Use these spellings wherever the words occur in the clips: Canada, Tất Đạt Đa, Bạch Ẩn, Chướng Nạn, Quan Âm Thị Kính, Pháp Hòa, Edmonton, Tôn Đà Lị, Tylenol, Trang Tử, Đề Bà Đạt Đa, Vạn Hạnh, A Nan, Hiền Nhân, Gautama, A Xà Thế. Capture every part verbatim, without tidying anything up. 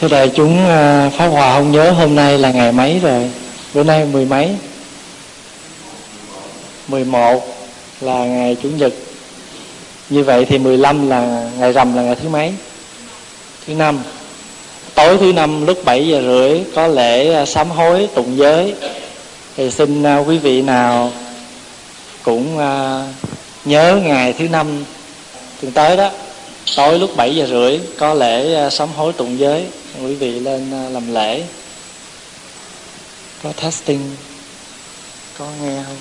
Thưa đại chúng, Pháp Hòa không nhớ hôm nay là ngày mấy rồi. Bữa nay mười mấy? mười một là ngày Chủ nhật. Như vậy thì mười lăm là ngày rằm, là ngày thứ mấy? Thứ năm. Tối thứ năm lúc bảy giờ rưỡi có lễ sám hối tụng giới. Thì xin quý vị nào cũng nhớ ngày thứ năm tuần tới đó, tối lúc bảy giờ rưỡi có lễ sám hối tụng giới, quý vị lên làm lễ. Có testing, có nghe không?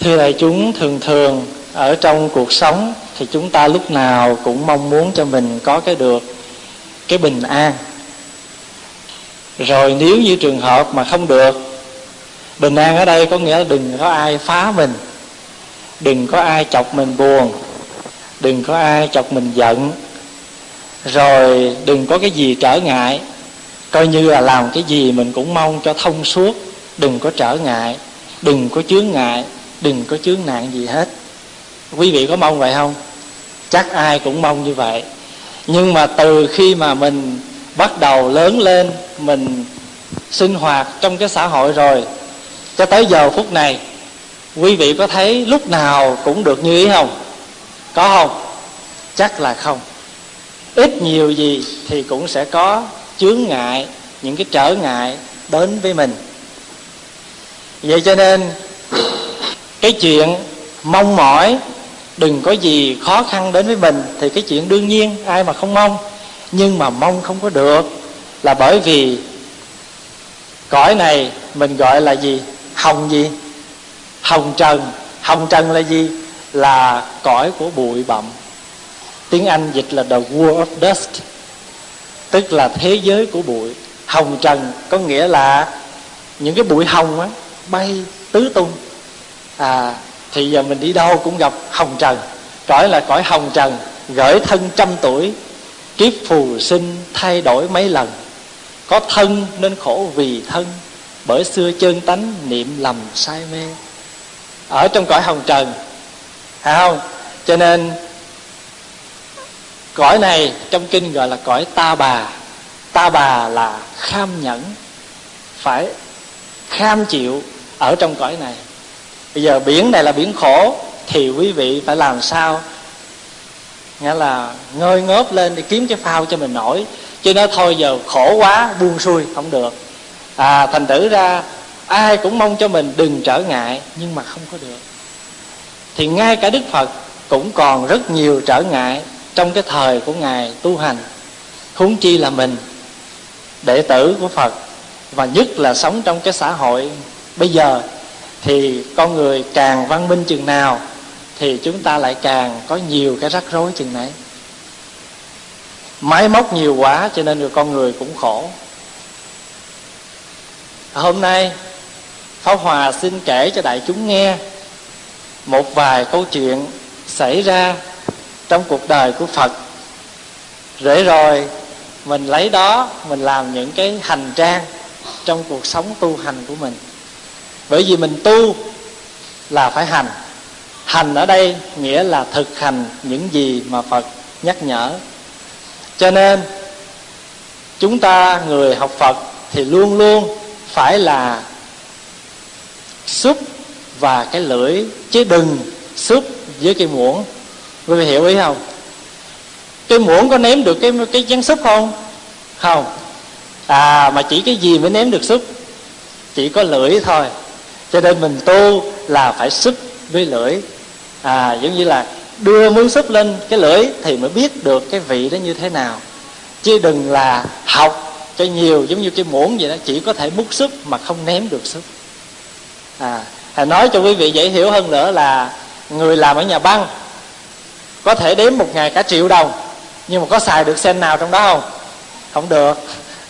Thưa đại chúng, thường thường ở trong cuộc sống thì chúng ta lúc nào cũng mong muốn cho mình có cái được cái bình an. Rồi nếu như trường hợp mà không được, bình an ở đây có nghĩa là đừng có ai phá mình, đừng có ai chọc mình buồn, đừng có ai chọc mình giận, rồi đừng có cái gì trở ngại. Coi như là làm cái gì mình cũng mong cho thông suốt, đừng có trở ngại, đừng có chướng ngại, đừng có chướng nạn gì hết. Quý vị có mong vậy không? Chắc ai cũng mong như vậy. Nhưng mà từ khi mà mình bắt đầu lớn lên, mình sinh hoạt trong cái xã hội rồi, cho tới giờ phút này, quý vị có thấy lúc nào cũng được như ý không? Có không? Chắc là không. Ít nhiều gì thì cũng sẽ có chướng ngại, những cái trở ngại đến với mình. Vậy cho nên cái chuyện mong mỏi đừng có gì khó khăn đến với mình thì cái chuyện đương nhiên ai mà không mong. Nhưng mà mong không có được là bởi vì cõi này mình gọi là gì? Hồng gì? Hồng trần. Hồng trần là gì? Là cõi của bụi bặm. Tiếng Anh dịch là the world of dust, tức là thế giới của bụi. Hồng trần có nghĩa là những cái bụi hồng á, bay tứ tung. À, thì giờ mình đi đâu cũng gặp hồng trần. Cõi là cõi hồng trần, gửi thân trăm tuổi, kiếp phù sinh thay đổi mấy lần. Có thân nên khổ vì thân, bởi xưa chơn tánh niệm lầm sai mê. Ở trong cõi hồng trần, phải không? Cho nên cõi này trong kinh gọi là cõi ta bà. Ta bà là kham nhẫn, phải kham chịu ở trong cõi này. Bây giờ biển này là biển khổ thì quý vị phải làm sao? Nghĩa là ngơi ngớp lên để kiếm cái phao cho mình nổi, chứ nói thôi giờ khổ quá buông xuôi không được. À, thành thử ra ai cũng mong cho mình đừng trở ngại, nhưng mà không có được. Thì ngay cả Đức Phật cũng còn rất nhiều trở ngại trong cái thời của Ngài tu hành, huống chi là mình đệ tử của Phật. Và nhất là sống trong cái xã hội bây giờ, thì con người càng văn minh chừng nào thì chúng ta lại càng có nhiều cái rắc rối chừng nấy. Máy móc nhiều quá cho nên con người cũng khổ. Hôm nay Pháp Hòa xin kể cho đại chúng nghe một vài câu chuyện xảy ra trong cuộc đời của Phật, để rồi mình lấy đó mình làm những cái hành trang trong cuộc sống tu hành của mình. Bởi vì mình tu là phải hành. Hành ở đây nghĩa là thực hành những gì mà Phật nhắc nhở. Cho nên chúng ta người học Phật thì luôn luôn phải là súp và cái lưỡi, chứ đừng súp với cái muỗng. Quý vị hiểu ý không? Cái muỗng có ném được cái cái chén súp không? Không. À, mà chỉ cái gì mới ném được súp? Chỉ có lưỡi thôi. Cho nên mình tu là phải súp với lưỡi. À, giống như là đưa muỗng súp lên cái lưỡi thì mới biết được cái vị đó như thế nào. Chứ đừng là học cho nhiều giống như cái muỗng vậy đó, chỉ có thể múc súp mà không ném được súp. À, hãy nói cho quý vị dễ hiểu hơn nữa là người làm ở nhà băng có thể đếm một ngày cả triệu đồng, nhưng mà có xài được sen nào trong đó không? Không được.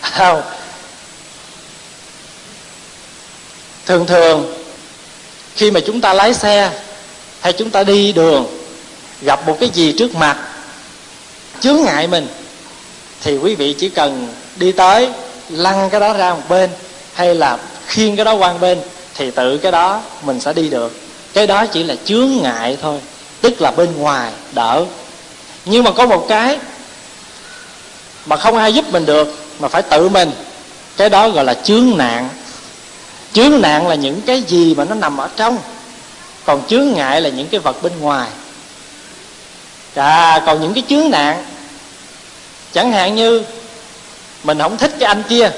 Không. Thường thường khi mà chúng ta lái xe hay chúng ta đi đường, gặp một cái gì trước mặt chướng ngại mình thì quý vị chỉ cần đi tới lăn cái đó ra một bên, hay là khiêng cái đó qua một bên, thì tự cái đó mình sẽ đi được. Cái đó chỉ là chướng ngại thôi, tức là bên ngoài đỡ. Nhưng mà có một cái mà không ai giúp mình được, mà phải tự mình. Cái đó gọi là chướng nạn. Chướng nạn là những cái gì mà nó nằm ở trong, còn chướng ngại là những cái vật bên ngoài. À, còn những cái chướng nạn, chẳng hạn như mình không thích cái anh kia,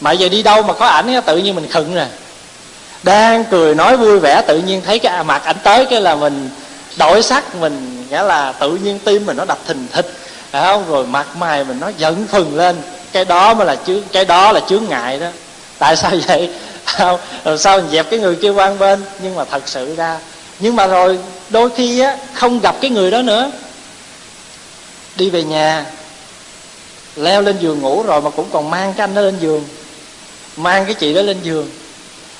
mà giờ đi đâu mà có ảnh tự nhiên mình khựng rồi, đang cười nói vui vẻ, tự nhiên thấy cái mặt ảnh tới cái là mình đổi sắc, mình nghĩa là tự nhiên tim mình nó đập thình thịch, phải không? Rồi mặt mày mình nó giận phừng lên. Cái đó mới là chướng, cái đó là chướng ngại đó. Tại sao vậy? Rồi sao mình dẹp cái người kia qua bên, nhưng mà thật sự ra, nhưng mà rồi đôi khi á, không gặp cái người đó nữa, đi về nhà, leo lên giường ngủ rồi mà cũng còn mang cái anh đó lên giường, mang cái chị đó lên giường,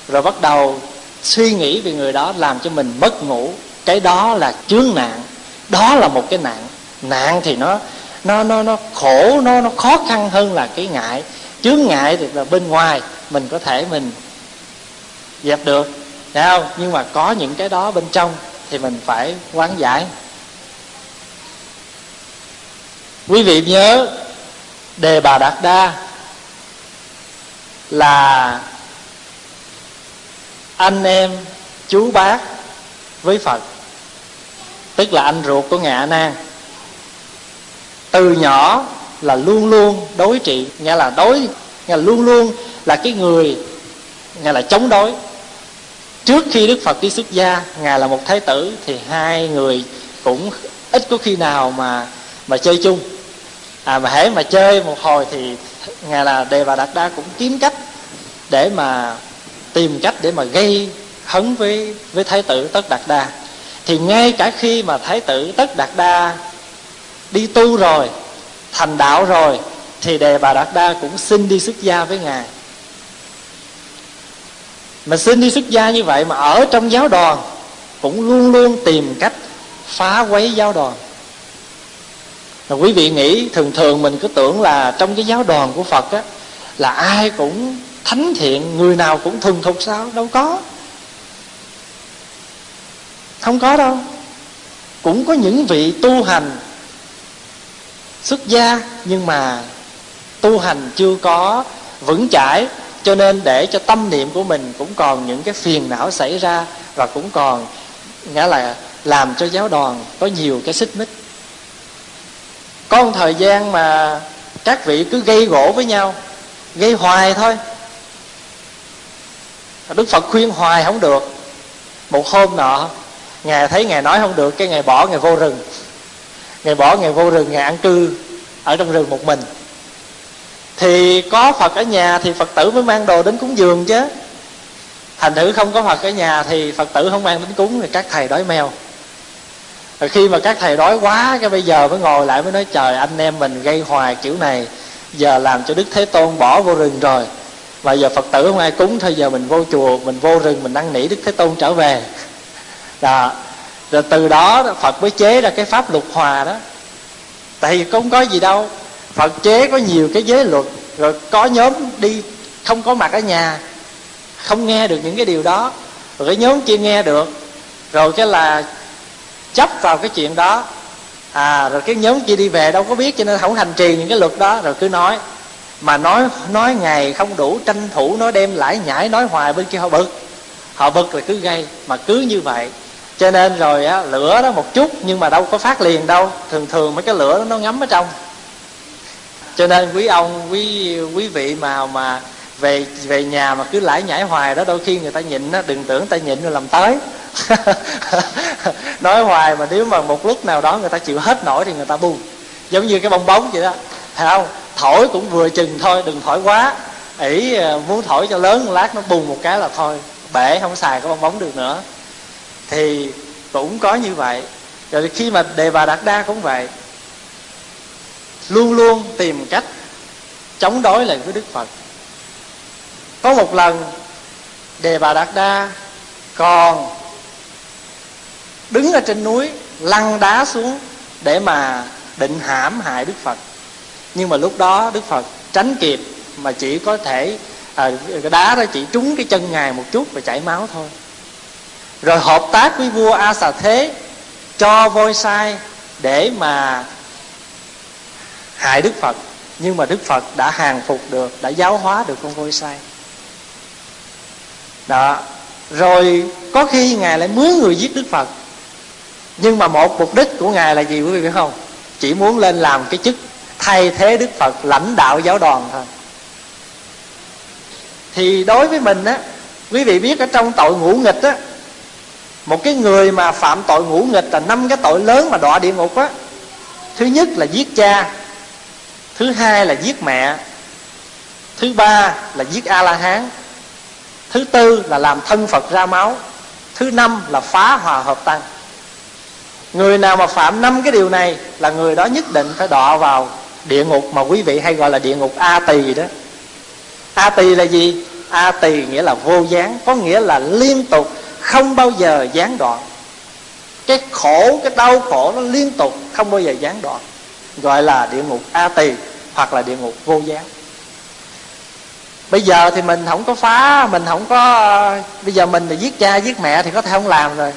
rồi bắt đầu suy nghĩ về người đó, làm cho mình mất ngủ. Cái đó là chướng nạn. Đó là một cái nạn. Nạn thì nó nó nó nó khổ, nó nó khó khăn hơn là cái ngại. Chướng ngại thì là bên ngoài, mình có thể mình dẹp được, thấy không? Nhưng mà có những cái đó bên trong thì mình phải quán giải. Quý vị nhớ, Đề Bà Đạt Đa là anh em chú bác với Phật, tức là anh ruột của ngài A Nan. Từ nhỏ là luôn luôn đối trị, nghĩa là đối, nghĩa là luôn luôn là cái người, nghĩa là chống đối. Trước khi Đức Phật đi xuất gia, ngài là một thái tử, thì hai người cũng ít có khi nào mà mà chơi chung. À, mà hễ mà chơi một hồi thì ngài là Đề Bà Đạt Đa cũng kiếm cách để mà tìm cách để mà gây hấn với với thái tử Tất Đạt Đa. Thì ngay cả khi mà thái tử Tất Đạt Đa đi tu rồi, thành đạo rồi, thì Đề Bà Đạt Đa cũng xin đi xuất gia với ngài. Mà xin đi xuất gia như vậy mà ở trong giáo đoàn cũng luôn luôn tìm cách phá quấy giáo đoàn. Rồi quý vị nghĩ, thường thường mình cứ tưởng là trong cái giáo đoàn của Phật á, là ai cũng thánh thiện, người nào cũng thuần thục sao? Đâu có. Không có đâu. Cũng có những vị tu hành xuất gia, nhưng mà tu hành chưa có vững chãi, cho nên để cho tâm niệm của mình cũng còn những cái phiền não xảy ra, và cũng còn nghĩa là làm cho giáo đoàn có nhiều cái xích mích. Có một thời gian mà các vị cứ gây gỗ với nhau, gây hoài thôi. Đức Phật khuyên hoài không được. Một hôm nọ, ngài thấy ngài nói không được, cái ngài bỏ ngài vô rừng. Ngài bỏ ngài vô rừng, ngài an cư ở trong rừng một mình. Thì có Phật ở nhà thì Phật tử mới mang đồ đến cúng dường chứ. Thành thử không có Phật ở nhà thì Phật tử không mang đến cúng, thì các thầy đói meo. Rồi khi mà các thầy đói quá, cái bây giờ mới ngồi lại mới nói trời, anh em mình gây hoài kiểu này, giờ làm cho Đức Thế Tôn bỏ vô rừng rồi, mà giờ Phật tử không ai cúng, thôi giờ mình vô chùa, mình vô rừng, mình năn nỉ Đức Thế Tôn trở về. Đó. Rồi từ đó Phật mới chế ra cái pháp luật hòa đó. Tại vì không có gì đâu, Phật chế có nhiều cái giới luật. Rồi có nhóm đi không có mặt ở nhà, không nghe được những cái điều đó, rồi cái nhóm kia nghe được, rồi cái là chấp vào cái chuyện đó. À, rồi cái nhóm kia đi về đâu có biết, cho nên không hành trì những cái luật đó. Rồi cứ nói, mà nói nói ngày không đủ, tranh thủ nói đêm, lải nhải nói hoài, bên kia họ bực. Họ bực rồi cứ gây, mà cứ như vậy. Cho nên rồi á, lửa đó một chút nhưng mà đâu có phát liền đâu. Thường thường mấy cái lửa đó nó ngấm ở trong. Cho nên quý ông, quý quý vị mà mà về về nhà mà cứ lải nhải hoài đó, đôi khi người ta nhịn á, đừng tưởng ta nhịn rồi làm tới. Nói hoài mà nếu mà một lúc nào đó người ta chịu hết nổi thì người ta buông. Giống như cái bong bóng vậy đó, phải không? Thổi cũng vừa chừng thôi, đừng thổi quá. Ỷ muốn thổi cho lớn một lát nó bùng một cái là thôi, bể không xài cái bong bóng được nữa. Thì cũng có như vậy. Rồi khi mà Đề Bà Đạt Đa cũng vậy, luôn luôn tìm cách chống đối lại với Đức Phật. Có một lần Đề Bà Đạt Đa còn đứng ở trên núi lăn đá xuống để mà định hãm hại Đức Phật. Nhưng mà lúc đó Đức Phật tránh kịp, mà chỉ có thể à, đá đó chỉ trúng cái chân ngài một chút và chảy máu thôi. Rồi hợp tác với vua A Xà Thế cho voi sai để mà hại Đức Phật. Nhưng mà Đức Phật đã hàng phục được, đã giáo hóa được con voi sai đó. Rồi có khi Ngài lại mướn người giết Đức Phật. Nhưng mà một mục đích của Ngài là gì quý vị biết không? Chỉ muốn lên làm cái chức thay thế Đức Phật lãnh đạo giáo đoàn thôi. Thì đối với mình á, quý vị biết ở trong tội ngũ nghịch á, một cái người mà phạm tội ngũ nghịch là năm cái tội lớn mà đọa địa ngục á. Thứ nhất là giết cha, thứ hai là giết mẹ, thứ ba là giết A-la-hán, thứ tư là làm thân Phật ra máu, thứ năm là phá hòa hợp tăng. Người nào mà phạm năm cái điều này là người đó nhất định phải đọa vào địa ngục, mà quý vị hay gọi là địa ngục A Tỳ đó. A Tỳ là gì? A Tỳ nghĩa là vô gián, có nghĩa là liên tục, không bao giờ gián đoạn. Cái khổ, cái đau khổ nó liên tục, không bao giờ gián đoạn, gọi là địa ngục A Tỳ hoặc là địa ngục vô gián. Bây giờ thì mình không có phá, mình không có, bây giờ mình là giết cha, giết mẹ thì có thể không làm rồi,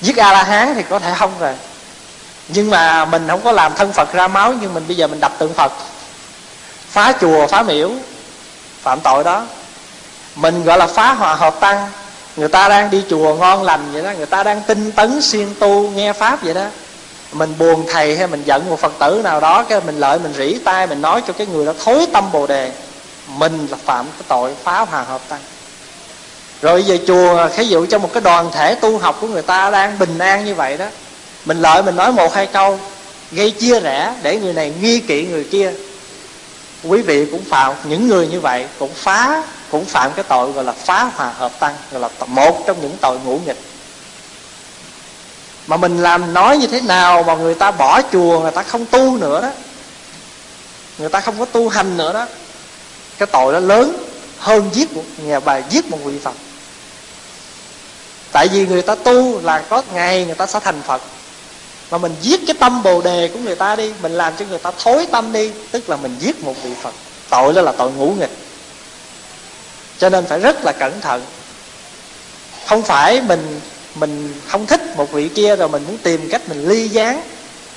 giết A-la-hán thì có thể không rồi. Nhưng mà mình không có làm thân Phật ra máu, nhưng mình bây giờ mình đập tượng Phật, phá chùa, phá miễu, phạm tội đó. Mình gọi là phá hòa hợp tăng. Người ta đang đi chùa ngon lành vậy đó, người ta đang tinh tấn siêng tu nghe Pháp vậy đó, mình buồn thầy hay mình giận một Phật tử nào đó, cái mình lợi mình rỉ tai, mình nói cho cái người đó thối tâm Bồ Đề, mình là phạm cái tội phá hòa hợp tăng. Rồi về chùa, ví dụ cho một cái đoàn thể tu học của người ta đang bình an như vậy đó, mình lợi mình nói một hai câu gây chia rẽ để người này nghi kỵ người kia, quý vị cũng phạm, những người như vậy cũng phá, cũng phạm cái tội gọi là phá hòa hợp tăng, gọi là một trong những tội ngũ nghịch. Mà mình làm nói như thế nào mà người ta bỏ chùa, người ta không tu nữa đó, người ta không có tu hành nữa đó, cái tội đó lớn hơn giết một nhà bà, giết một vị Phật. Tại vì người ta tu là có ngày người ta sẽ thành Phật, mà mình giết cái tâm Bồ Đề của người ta đi, mình làm cho người ta thối tâm đi, tức là mình giết một vị Phật. Tội đó là tội ngũ nghịch. Cho nên phải rất là cẩn thận. Không phải mình mình không thích một vị kia rồi mình muốn tìm cách mình ly gián,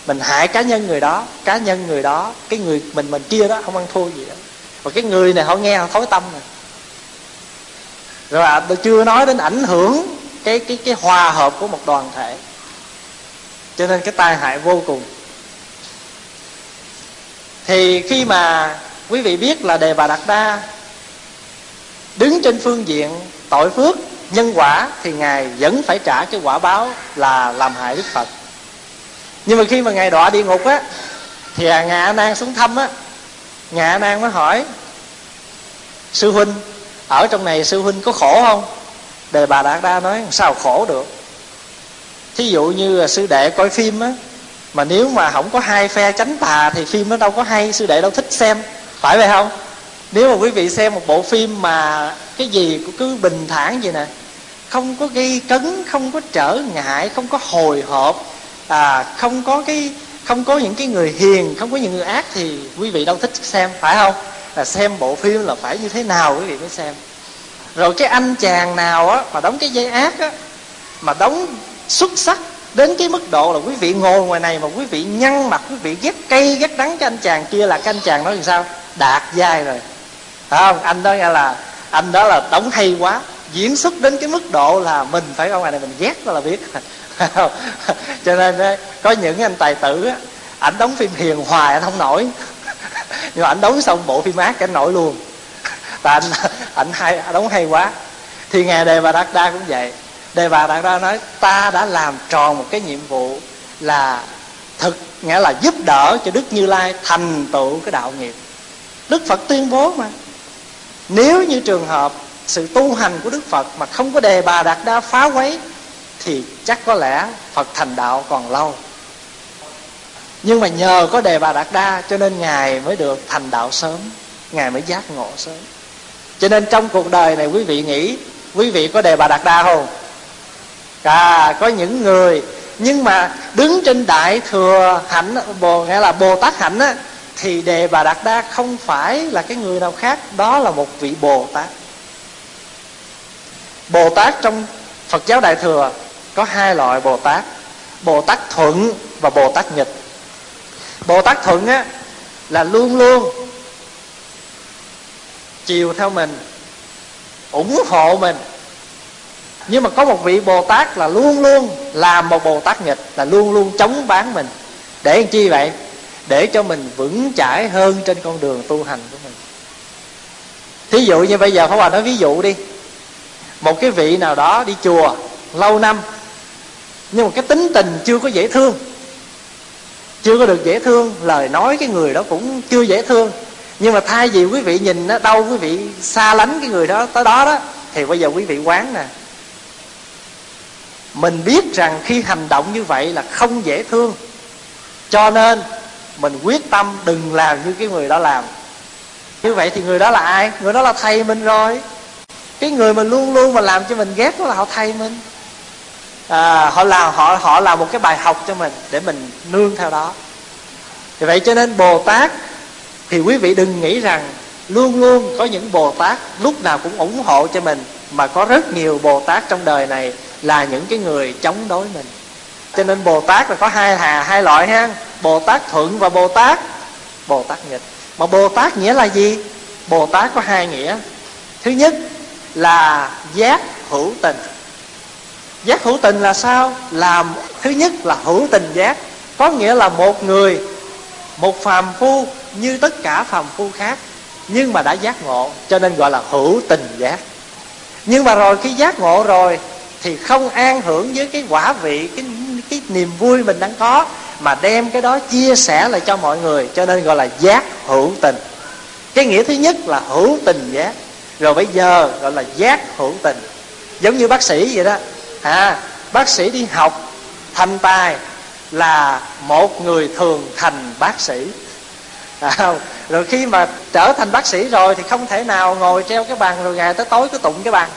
mình hại cá nhân người đó, cá nhân người đó, cái người mình mình kia đó không ăn thua gì đó. Và cái người này họ nghe họ thối tâm này. Rồi à, tôi chưa nói đến ảnh hưởng cái cái cái hòa hợp của một đoàn thể. Cho nên cái tai hại vô cùng. Thì khi mà quý vị biết là Đề Bà Đạt Đa đứng trên phương diện tội phước, nhân quả, thì Ngài vẫn phải trả cái quả báo là làm hại Đức Phật. Nhưng mà khi mà Ngài đọa địa ngục á, thì Ngài A Nan xuống thăm á, Ngài A Nan mới hỏi: sư huynh, ở trong này sư huynh có khổ không? Đề Bà Đạt Đa nói: sao khổ được. Thí dụ như sư đệ coi phim á, mà nếu mà không có hai phe chánh tà thì phim nó đâu có hay, sư đệ đâu thích xem, phải vậy không? Nếu mà quý vị xem một bộ phim mà cái gì cũng cứ bình thản vậy nè, không có gây cấn, không có trở ngại, không có hồi hộp, à, không có cái không có những cái người hiền, không có những người ác, thì quý vị đâu thích xem, phải không? Là xem bộ phim là phải như thế nào quý vị mới xem. Rồi cái anh chàng nào á mà đóng cái vai ác á, mà đóng xuất sắc đến cái mức độ là quý vị ngồi ngoài này mà quý vị nhăn mặt, quý vị ghét cay ghét đắng cái anh chàng kia, là cái anh chàng nói làm sao đạt vai rồi, phải không? Anh đó nghe là anh đó là đóng hay quá, diễn xuất đến cái mức độ là mình phải ở ngoài này mình ghét đó là biết. Cho nên có những anh tài tử á, ảnh đóng phim hiền hoài anh không nổi, nhưng mà ảnh đóng xong bộ phim ác anh nổi luôn, tại anh ảnh hay, đóng hay quá. Thì ngày Đề Bà Đạt Đa cũng vậy. Đề Bà Đạt Đa nói: ta đã làm tròn một cái nhiệm vụ là thực, nghĩa là giúp đỡ cho Đức Như Lai thành tựu cái đạo nghiệp. Đức Phật tuyên bố mà, nếu như trường hợp sự tu hành của Đức Phật mà không có Đề Bà Đạt Đa phá quấy thì chắc có lẽ Phật thành đạo còn lâu. Nhưng mà nhờ có Đề Bà Đạt Đa cho nên Ngài mới được thành đạo sớm, Ngài mới giác ngộ sớm. Cho nên trong cuộc đời này quý vị nghĩ quý vị có Đề Bà Đạt Đa không? À, có những người, nhưng mà đứng trên đại thừa hạnh, Bồ, nghĩa là Bồ Tát hạnh á, thì Đề Bà Đạt Đa không phải là cái người nào khác, đó là một vị Bồ Tát. Bồ Tát trong Phật giáo đại thừa có hai loại Bồ Tát: Bồ Tát thuận và Bồ Tát nghịch. Bồ Tát thuận á là luôn luôn chiều theo mình, ủng hộ mình. Nhưng mà có một vị Bồ Tát là luôn luôn làm một Bồ Tát nghịch, là luôn luôn chống bán mình. Để làm chi vậy? Để cho mình vững chãi hơn trên con đường tu hành của mình. Thí dụ như bây giờ Pháp Hòa nói ví dụ đi. Một cái vị nào đó đi chùa lâu năm, nhưng mà cái tính tình chưa có dễ thương, chưa có được dễ thương, lời nói cái người đó cũng chưa dễ thương. Nhưng mà thay vì quý vị nhìn nó đâu, quý vị xa lánh cái người đó tới đó đó, thì bây giờ quý vị quán nè, mình biết rằng khi hành động như vậy là không dễ thương, cho nên mình quyết tâm đừng làm như cái người đó làm. Như vậy thì người đó là ai? Người đó là thầy mình rồi. Cái người mà luôn luôn mà làm cho mình ghét đó là họ thầy mình. À, họ làm họ họ làm một cái bài học cho mình để mình nương theo đó. Vì vậy cho nên Bồ Tát thì quý vị đừng nghĩ rằng luôn luôn có những Bồ Tát lúc nào cũng ủng hộ cho mình, mà có rất nhiều Bồ Tát trong đời này là những cái người chống đối mình. Cho nên Bồ Tát là có hai hà hai loại ha, Bồ Tát thuận và Bồ Tát Bồ Tát nghịch. Mà Bồ Tát nghĩa là gì? Bồ Tát có hai nghĩa. Thứ nhất là giác hữu tình. Giác hữu tình là sao? Là thứ nhất là hữu tình giác, có nghĩa là một người, một phàm phu như tất cả phàm phu khác, nhưng mà đã giác ngộ, cho nên gọi là hữu tình giác. Nhưng mà rồi khi giác ngộ rồi thì không an hưởng với cái quả vị, cái, cái niềm vui mình đang có, mà đem cái đó chia sẻ lại cho mọi người, cho nên gọi là giác hữu tình. Cái nghĩa thứ nhất là hữu tình giác. Rồi bây giờ gọi là giác hữu tình. Giống như bác sĩ vậy đó à, bác sĩ đi học thành tài là một người thường thành bác sĩ à, rồi khi mà trở thành bác sĩ rồi thì không thể nào ngồi treo cái bàn rồi ngày tới tối cứ tụng cái bàn,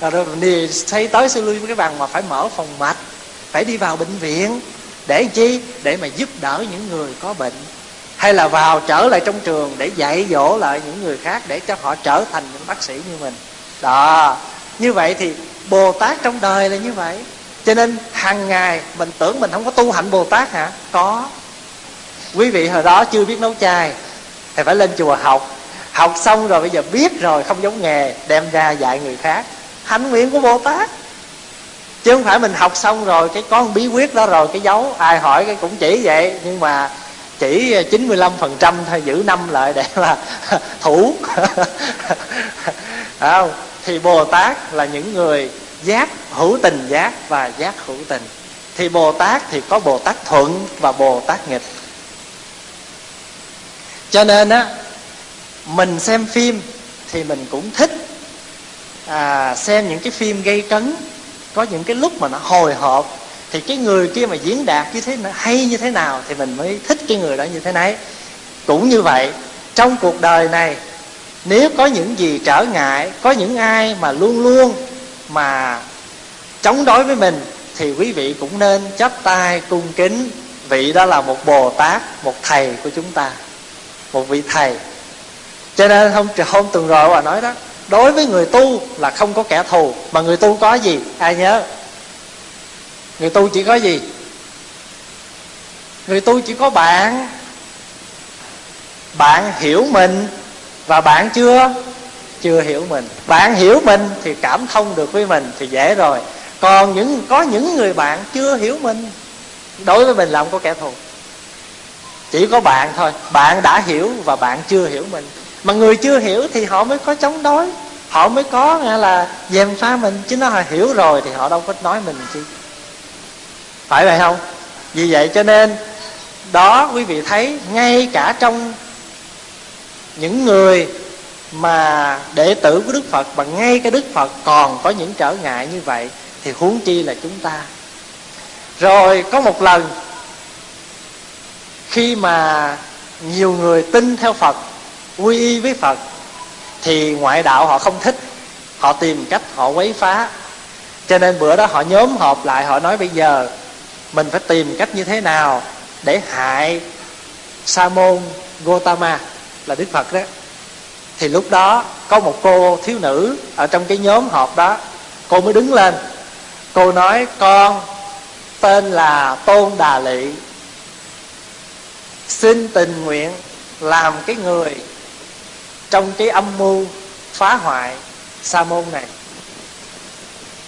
rồi đi xây tới xây lui cái bàn, mà phải mở phòng mạch, phải đi vào bệnh viện. Để chi? Để mà giúp đỡ những người có bệnh. Hay là vào trở lại trong trường để dạy dỗ lại những người khác, để cho họ trở thành những bác sĩ như mình. Đó. Như vậy thì Bồ Tát trong đời là như vậy. Cho nên hàng ngày mình tưởng mình không có tu hạnh Bồ Tát hả? Có. Quý vị hồi đó chưa biết nấu chai thì phải lên chùa học. Học xong rồi bây giờ biết rồi, không giống nghề, đem ra dạy người khác. Hạnh nguyện của Bồ Tát. Chứ không phải mình học xong rồi cái có một bí quyết đó rồi cái giấu, ai hỏi cái cũng chỉ vậy, nhưng mà chỉ chín mươi lăm phần trăm thôi, giữ năm lại để là thủ. À, thì Bồ Tát là những người giác hữu tình giác và giác hữu tình. Thì Bồ Tát thì có Bồ Tát thuận và Bồ Tát nghịch. Cho nên á, mình xem phim thì mình cũng thích à, xem những cái phim gây cấn. Có những cái lúc mà nó hồi hộp thì cái người kia mà diễn đạt như thế hay như thế nào thì mình mới thích cái người đó như thế này. Cũng như vậy, trong cuộc đời này nếu có những gì trở ngại, có những ai mà luôn luôn mà chống đối với mình, thì quý vị cũng nên chắp tay cung kính. Vị đó là một Bồ Tát, một thầy của chúng ta, một vị thầy. Cho nên hôm, hôm tuần rồi bà nói đó, đối với người tu là không có kẻ thù. Mà người tu có gì? Ai nhớ? Người tu chỉ có gì? Người tu chỉ có bạn. Bạn hiểu mình. Và bạn chưa? Chưa hiểu mình. Bạn hiểu mình thì cảm thông được với mình thì dễ rồi. Còn những có những người bạn chưa hiểu mình, đối với mình là không có kẻ thù. Chỉ có bạn thôi. Bạn đã hiểu và bạn chưa hiểu mình. Mà người chưa hiểu thì họ mới có chống đối, họ mới có nghĩa là gièm pha mình. Chứ nó hiểu rồi thì họ đâu có nói mình chi. Phải vậy không? Vì vậy cho nên đó, quý vị thấy ngay cả trong những người mà đệ tử của Đức Phật, mà ngay cái Đức Phật còn có những trở ngại như vậy thì huống chi là chúng ta. Rồi có một lần khi mà nhiều người tin theo Phật, quy y với Phật, thì ngoại đạo họ không thích, họ tìm cách họ quấy phá. Cho nên bữa đó họ nhóm họp lại, họ nói bây giờ mình phải tìm cách như thế nào để hại Sa môn Gautama, là Đức Phật đó. Thì lúc đó có một cô thiếu nữ ở trong cái nhóm họp đó, cô mới đứng lên, cô nói con tên là Tôn Đà Lị, xin tình nguyện làm cái người trong cái âm mưu phá hoại sa môn này.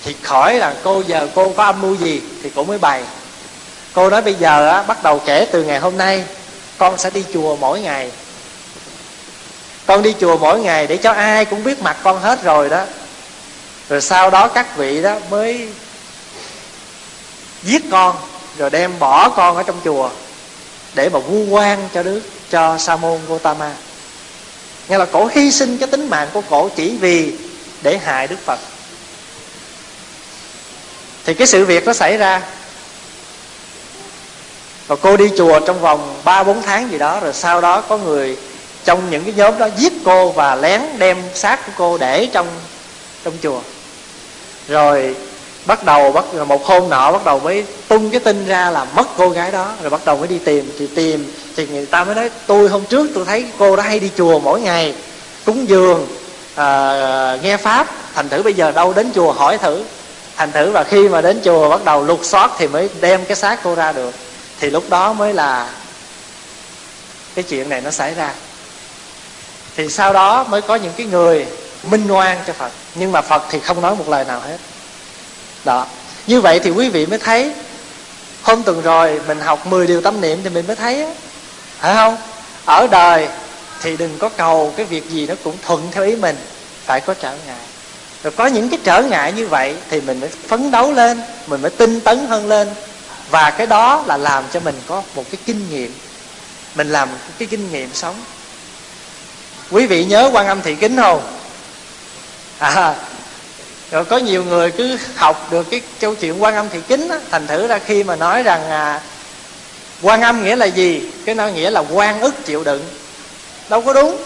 Thì khỏi là cô giờ cô có âm mưu gì thì cũng mới bày. Cô nói bây giờ á, bắt đầu kể từ ngày hôm nay con sẽ đi chùa mỗi ngày. Con đi chùa mỗi ngày để cho ai cũng biết mặt con hết rồi đó. Rồi sau đó các vị đó mới giết con, rồi đem bỏ con ở trong chùa để mà vu oan cho đức cho sa môn Gautama. Nghĩa là cổ hy sinh cái tính mạng của cổ chỉ vì để hại Đức Phật. Thì cái sự việc nó xảy ra, và cô đi chùa trong vòng ba bốn tháng gì đó. Rồi sau đó có người trong những cái nhóm đó giết cô và lén đem xác của cô để trong trong chùa. Rồi bắt đầu bắt một hôm nọ bắt đầu mới tung cái tin ra là mất cô gái đó. Rồi bắt đầu mới đi tìm. Thì tìm thì người ta mới nói tôi hôm trước tôi thấy cô đã hay đi chùa mỗi ngày, cúng dường, à, nghe pháp, thành thử bây giờ đâu đến chùa hỏi thử. Thành thử và khi mà đến chùa bắt đầu lục soát thì mới đem cái xác cô ra được. Thì lúc đó mới là cái chuyện này nó xảy ra. Thì sau đó mới có những cái người minh oan cho Phật, nhưng mà Phật thì không nói một lời nào hết. Đó. Như vậy thì quý vị mới thấy, hôm tuần rồi mình học mười điều tâm niệm thì mình mới thấy á, phải không? Ở đời thì đừng có cầu cái việc gì nó cũng thuận theo ý mình, phải có trở ngại. Rồi có những cái trở ngại như vậy thì mình mới phấn đấu lên, mình mới tinh tấn hơn lên. Và cái đó là làm cho mình có một cái kinh nghiệm, mình làm một cái kinh nghiệm sống. Quý vị nhớ Quan Âm Thị Kính không? À, rồi có nhiều người cứ học được cái câu chuyện Quan Âm Thị Kính đó, thành thử ra khi mà nói rằng à, Quan Âm nghĩa là gì? Cái nó nghĩa là oan ức chịu đựng. Đâu có đúng.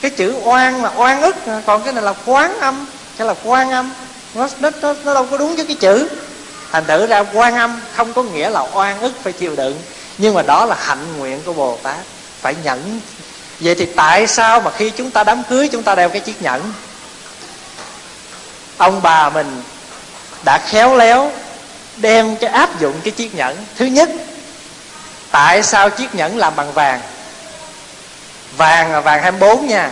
Cái chữ oan là oan ức, còn cái này là quán âm, cái là Quan Âm. Nó, nó, nó đâu có đúng với cái chữ. Thành thử ra Quan Âm không có nghĩa là oan ức phải chịu đựng, nhưng mà đó là hạnh nguyện của Bồ Tát, phải nhẫn. Vậy thì tại sao mà khi chúng ta đám cưới chúng ta đeo cái chiếc nhẫn? Ông bà mình đã khéo léo đem cái áp dụng cái chiếc nhẫn. Thứ nhất, tại sao chiếc nhẫn làm bằng vàng? Vàng là vàng hai mươi bốn nha,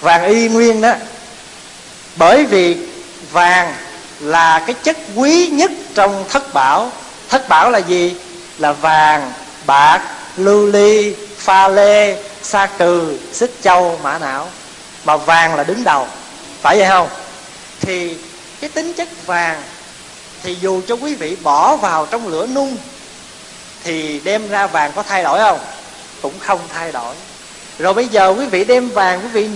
vàng y nguyên đó. Bởi vì vàng là cái chất quý nhất trong thất bảo. Thất bảo là gì? Là vàng, bạc, lưu ly, pha lê, sa cừ, xích châu, mã não. Mà vàng là đứng đầu, phải vậy không? Thì cái tính chất vàng thì dù cho quý vị bỏ vào trong lửa nung thì đem ra vàng có thay đổi không? Cũng không thay đổi. Rồi bây giờ quý vị đem vàng, quý vị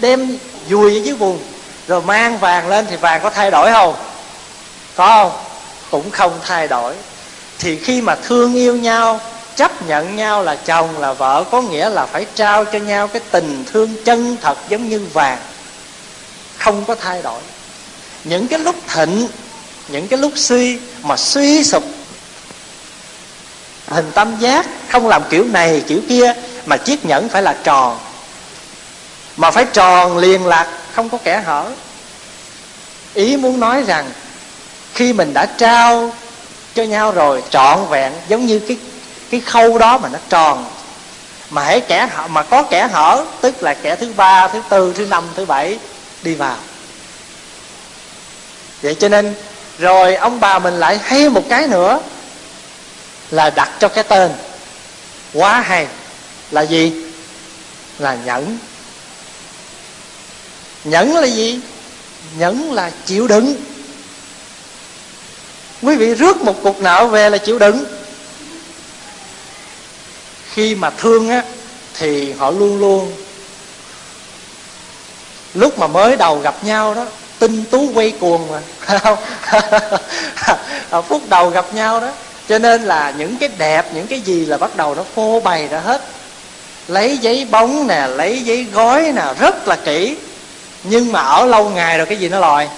đem dùi ở dưới bùn rồi mang vàng lên thì vàng có thay đổi không? Có không? Cũng không thay đổi. Thì khi mà thương yêu nhau, chấp nhận nhau là chồng là vợ, có nghĩa là phải trao cho nhau cái tình thương chân thật giống như vàng, không có thay đổi. Những cái lúc thịnh, những cái lúc suy mà suy sụp hình tam giác, không làm kiểu này kiểu kia, mà chiếc nhẫn phải là tròn, mà phải tròn liền lạc, không có kẻ hở. Ý muốn nói rằng khi mình đã trao cho nhau rồi trọn vẹn, giống như cái cái khâu đó mà nó tròn, mà hãy kẻ hở, mà có kẻ hở tức là kẻ thứ ba, thứ tư, thứ năm, thứ bảy đi vào. Vậy cho nên rồi ông bà mình lại hay một cái nữa là đặt cho cái tên quá hay là gì? Là nhẫn. Nhẫn là gì? Nhẫn là chịu đựng. Quý vị rước một cục nợ về là chịu đựng. Khi mà thương á thì họ luôn luôn, lúc mà mới đầu gặp nhau đó, tinh tú quay cuồng mà, phải không? Ở phút đầu gặp nhau đó, cho nên là những cái đẹp, những cái gì là bắt đầu nó phô bày ra hết. Lấy giấy bóng nè, lấy giấy gói nè, rất là kỹ. Nhưng mà ở lâu ngày rồi cái gì nó lòi?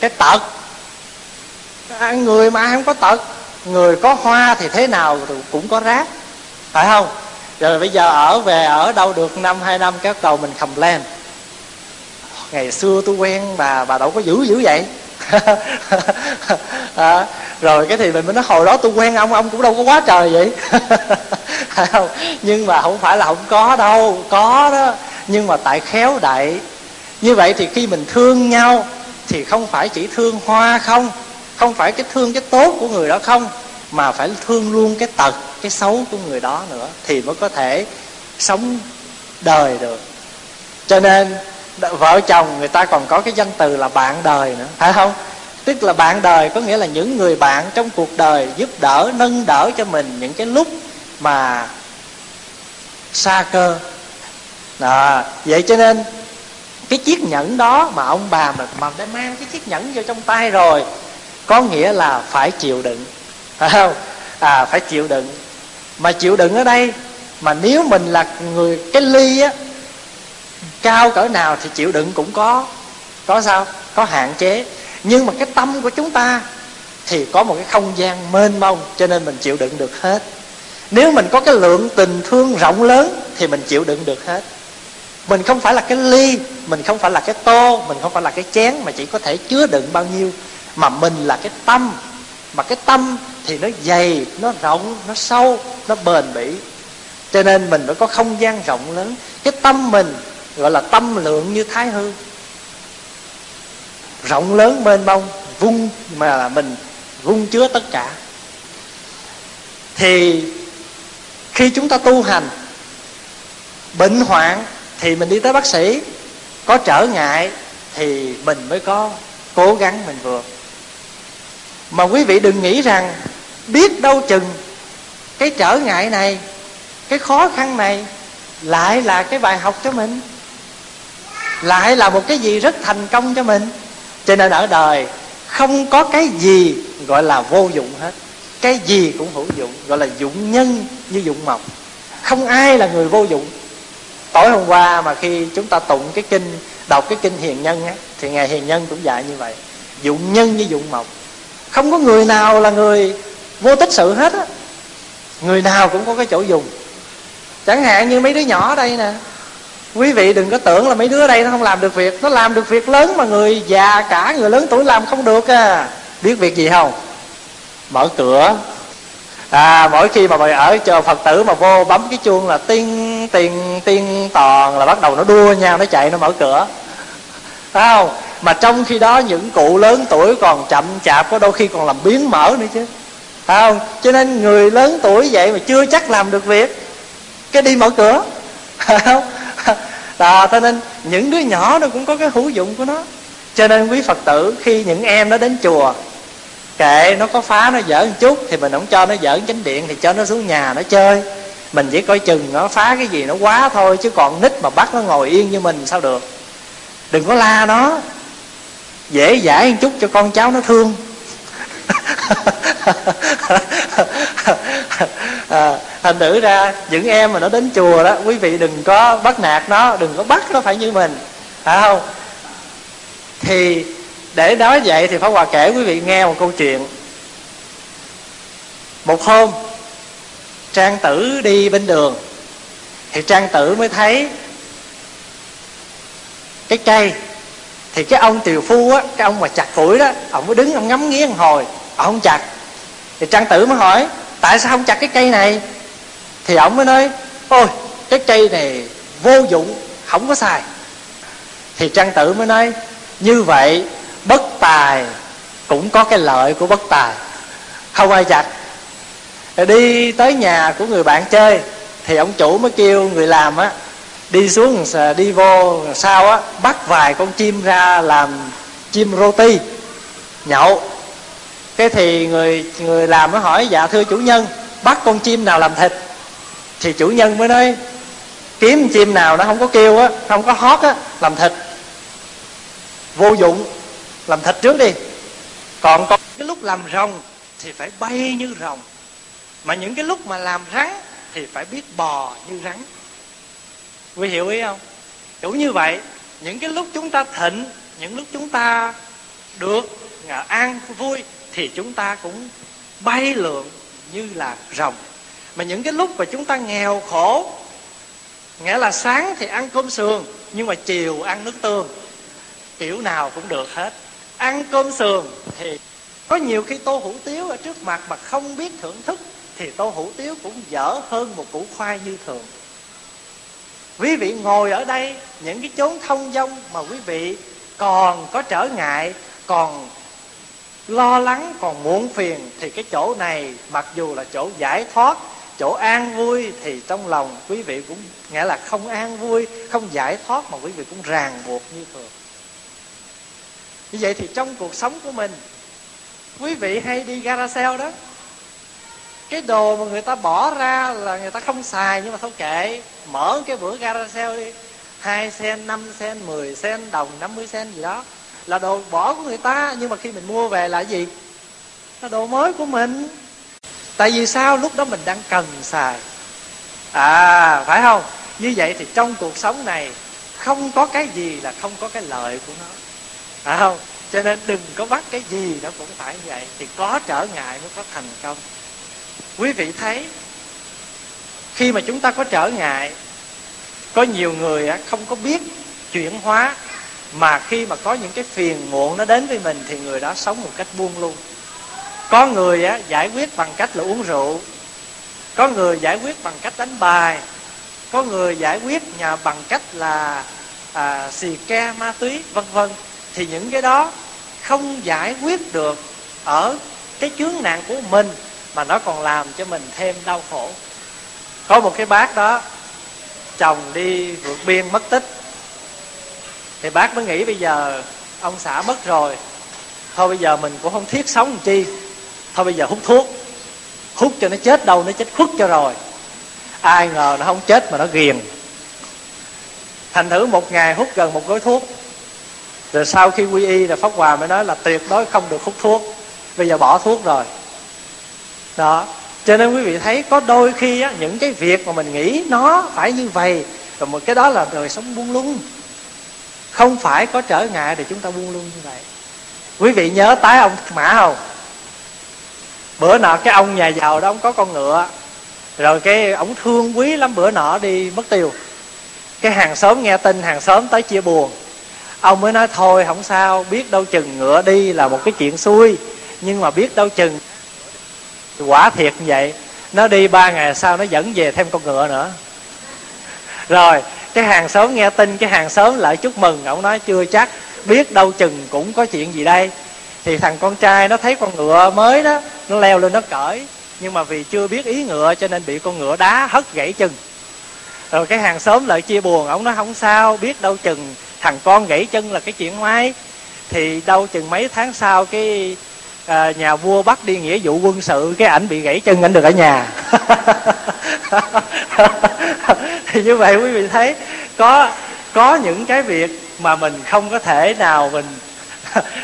Cái tật. Người mà không có tật, người có hoa thì thế nào cũng có rác, phải không? Rồi bây giờ ở về ở đâu được năm hai năm cái đầu mình khầm lên, ngày xưa tôi quen bà, bà đâu có dữ dữ vậy. À, rồi cái thì mình mới nói hồi đó tôi quen ông, ông cũng đâu có quá trời vậy. không? Nhưng mà không phải là không có đâu, có đó, nhưng mà tại khéo đậy. Như vậy thì khi mình thương nhau thì không phải chỉ thương hoa không, không phải cái thương cái tốt của người đó không, mà phải thương luôn cái tật, cái xấu của người đó nữa, thì mới có thể sống đời được. Cho nên vợ chồng người ta còn có cái danh từ là bạn đời nữa, phải không? Tức là bạn đời có nghĩa là những người bạn trong cuộc đời giúp đỡ, nâng đỡ cho mình những cái lúc mà xa cơ. Đó, vậy cho nên cái chiếc nhẫn đó mà ông bà mình mà đã mang cái chiếc nhẫn vô trong tay rồi, có nghĩa là phải chịu đựng, phải không? À, phải chịu đựng. Mà chịu đựng ở đây, mà nếu mình là người cái ly á, cao cỡ nào thì chịu đựng cũng có, có sao? Có hạn chế. Nhưng mà cái tâm của chúng ta thì có một cái không gian mênh mông, cho nên mình chịu đựng được hết. Nếu mình có cái lượng tình thương rộng lớn thì mình chịu đựng được hết. Mình không phải là cái ly, mình không phải là cái tô, mình không phải là cái chén mà chỉ có thể chứa đựng bao nhiêu, mà mình là cái tâm. Mà cái tâm thì nó dày, nó rộng, nó sâu, nó bền bỉ, cho nên mình phải có không gian rộng lớn. Cái tâm mình gọi là tâm lượng như Thái Hư, rộng lớn mênh mông, vung mà là mình vung chứa tất cả. Thì khi chúng ta tu hành, bệnh hoạn thì mình đi tới bác sĩ, có trở ngại thì mình mới có cố gắng mình vượt. Mà quý vị đừng nghĩ rằng biết đâu chừng cái trở ngại này, cái khó khăn này lại là cái bài học cho mình, lại là một cái gì rất thành công cho mình. Cho nên ở đời không có cái gì gọi là vô dụng hết, cái gì cũng hữu dụng, gọi là dụng nhân như dụng mộc, không ai là người vô dụng. Tối hôm qua mà khi chúng ta tụng cái kinh, đọc cái kinh Hiền Nhân á, thì ngài Hiền Nhân cũng dạy như vậy, dụng nhân như dụng mộc, không có người nào là người vô tích sự hết á, người nào cũng có cái chỗ dùng. Chẳng hạn như mấy đứa nhỏ đây nè, quý vị đừng có tưởng là mấy đứa đây nó không làm được việc, nó làm được việc lớn mà người già cả, người lớn tuổi làm không được à. Biết việc gì không? Mở cửa. À, mỗi khi mà mày ở chờ Phật tử mà vô bấm cái chuông là tiên tiên tiên toàn là bắt đầu nó đua nhau, nó chạy, nó mở cửa, phải không? Mà trong khi đó những cụ lớn tuổi còn chậm chạp, có đôi khi còn làm biếng mở nữa chứ, phải không? Cho nên người lớn tuổi vậy mà chưa chắc làm được việc, cái đi mở cửa, phải không? Đó, cho nên những đứa nhỏ nó cũng có cái hữu dụng của nó. Cho nên quý Phật tử khi những em nó đến chùa, kệ nó có phá nó dở một chút thì mình không cho nó dở chánh điện, thì cho nó xuống nhà nó chơi, mình chỉ coi chừng nó phá cái gì nó quá thôi, chứ còn nít mà bắt nó ngồi yên như mình sao được. Đừng có la nó, dễ dãi một chút cho con cháu nó thương. À, thành thử ra những em mà nó đến chùa đó, quý vị đừng có bắt nạt nó, đừng có bắt nó phải như mình, phải không? Thì để nói vậy thì Pháp Hòa kể quý vị nghe một câu chuyện. Một hôm Trang Tử đi bên đường, thì Trang Tử mới thấy cái cây, thì cái ông tiều phu á, cái ông mà chặt củi đó, ông mới đứng ông ngắm nghía một hồi, ông không chặt. Thì Trang Tử mới hỏi tại sao không chặt cái cây này, thì ông mới nói ôi cái cây này vô dụng, không có xài. Thì Trang Tử mới nói như vậy bất tài cũng có cái lợi của bất tài, không ai chặt. Rồi đi tới nhà của người bạn chơi, thì ông chủ mới kêu người làm á đi xuống, đi vô sau á bắt vài con chim ra làm chim roti nhậu. Cái thì người người làm mới hỏi dạ thưa chủ nhân, bắt con chim nào làm thịt? Thì chủ nhân mới nói kiếm chim nào nó không có kêu á, không có hót á, làm thịt, vô dụng, làm thịt trước đi. Còn con cái lúc làm rồng thì phải bay như rồng, mà những cái lúc mà làm rắn thì phải biết bò như rắn. Quý hiểu ý không? Cũng như vậy, những cái lúc chúng ta thịnh, những lúc chúng ta được an vui thì chúng ta cũng bay lượn như là rồng. Mà những cái lúc mà chúng ta nghèo khổ, nghĩa là sáng thì ăn cơm sườn nhưng mà chiều ăn nước tương, kiểu nào cũng được hết. Ăn cơm sườn thì có nhiều khi tô hủ tiếu ở trước mặt mà không biết thưởng thức thì tô hủ tiếu cũng dở hơn một củ khoai như thường. Quý vị ngồi ở đây, những cái chốn thông dong mà quý vị còn có trở ngại, còn lo lắng, còn muộn phiền, thì cái chỗ này mặc dù là chỗ giải thoát, chỗ an vui, thì trong lòng quý vị cũng nghĩa là không an vui, không giải thoát, mà quý vị cũng ràng buộc như thường. Như vậy thì trong cuộc sống của mình, quý vị hay đi gara sale đó, cái đồ mà người ta bỏ ra là người ta không xài, nhưng mà thôi kệ, mở cái bữa gara sale đi, hai sen, năm sen, mười sen, đồng, năm mươi sen gì đó, là đồ bỏ của người ta, nhưng mà khi mình mua về là gì? Là đồ mới của mình. Tại vì sao? Lúc đó mình đang cần xài. À, phải không? Như vậy thì trong cuộc sống này không có cái gì là không có cái lợi của nó, phải không? Cho nên đừng có bắt cái gì nó cũng phải như vậy, thì có trở ngại mới có thành công. Quý vị thấy, khi mà chúng ta có trở ngại, có nhiều người không có biết chuyển hóa, mà khi mà có những cái phiền muộn nó đến với mình thì người đó sống một cách buông luôn. Có người á, giải quyết bằng cách là uống rượu, có người giải quyết bằng cách đánh bài, có người giải quyết nhà bằng cách là à, xì ke, ma túy, vân vân. Thì những cái đó không giải quyết được ở cái chướng nạn của mình, mà nó còn làm cho mình thêm đau khổ. Có một cái bác đó, chồng đi vượt biên mất tích, thì bác mới nghĩ bây giờ ông xã mất rồi, thôi bây giờ mình cũng không thiết sống làm chi, thôi bây giờ hút thuốc, hút cho nó chết đâu, nó chết khuất cho rồi. Ai ngờ nó không chết mà nó ghiền. Thành thử một ngày hút gần một gói thuốc. Rồi sau khi quy y là Pháp Hòa mới nói là tuyệt đối không được hút thuốc, bây giờ bỏ thuốc rồi. Đó, cho nên quý vị thấy có đôi khi á, những cái việc mà mình nghĩ nó phải như vậy, rồi một cái đó là đời sống buông lung. Không phải có trở ngại thì chúng ta buông lung như vậy. Quý vị nhớ tái ông Mã không? Bữa nọ cái ông nhà giàu đó, ông có con ngựa, rồi cái ông thương quý lắm, bữa nọ đi mất tiêu. Cái hàng xóm nghe tin, hàng xóm tới chia buồn. Ông mới nói thôi không sao, biết đâu chừng ngựa đi là một cái chuyện xui, nhưng mà biết đâu chừng. Quả thiệt như vậy, nó đi ba ngày sau nó dẫn về thêm con ngựa nữa. Rồi cái hàng xóm nghe tin, cái hàng xóm lại chúc mừng. Ông nói chưa chắc, biết đâu chừng cũng có chuyện gì đây. Thì thằng con trai nó thấy con ngựa mới đó, nó leo lên nó cởi, nhưng mà vì chưa biết ý ngựa cho nên bị con ngựa đá hất gãy chân. Rồi cái hàng xóm lại chia buồn. Ông nói không sao, biết đâu chừng thằng con gãy chân là cái chuyện ngoài. Thì đâu chừng mấy tháng sau cái à, nhà vua bắt đi nghĩa vụ quân sự, cái ảnh bị gãy chân, ảnh được ở nhà. Thì như vậy quý vị thấy có có những cái việc mà mình không có thể nào mình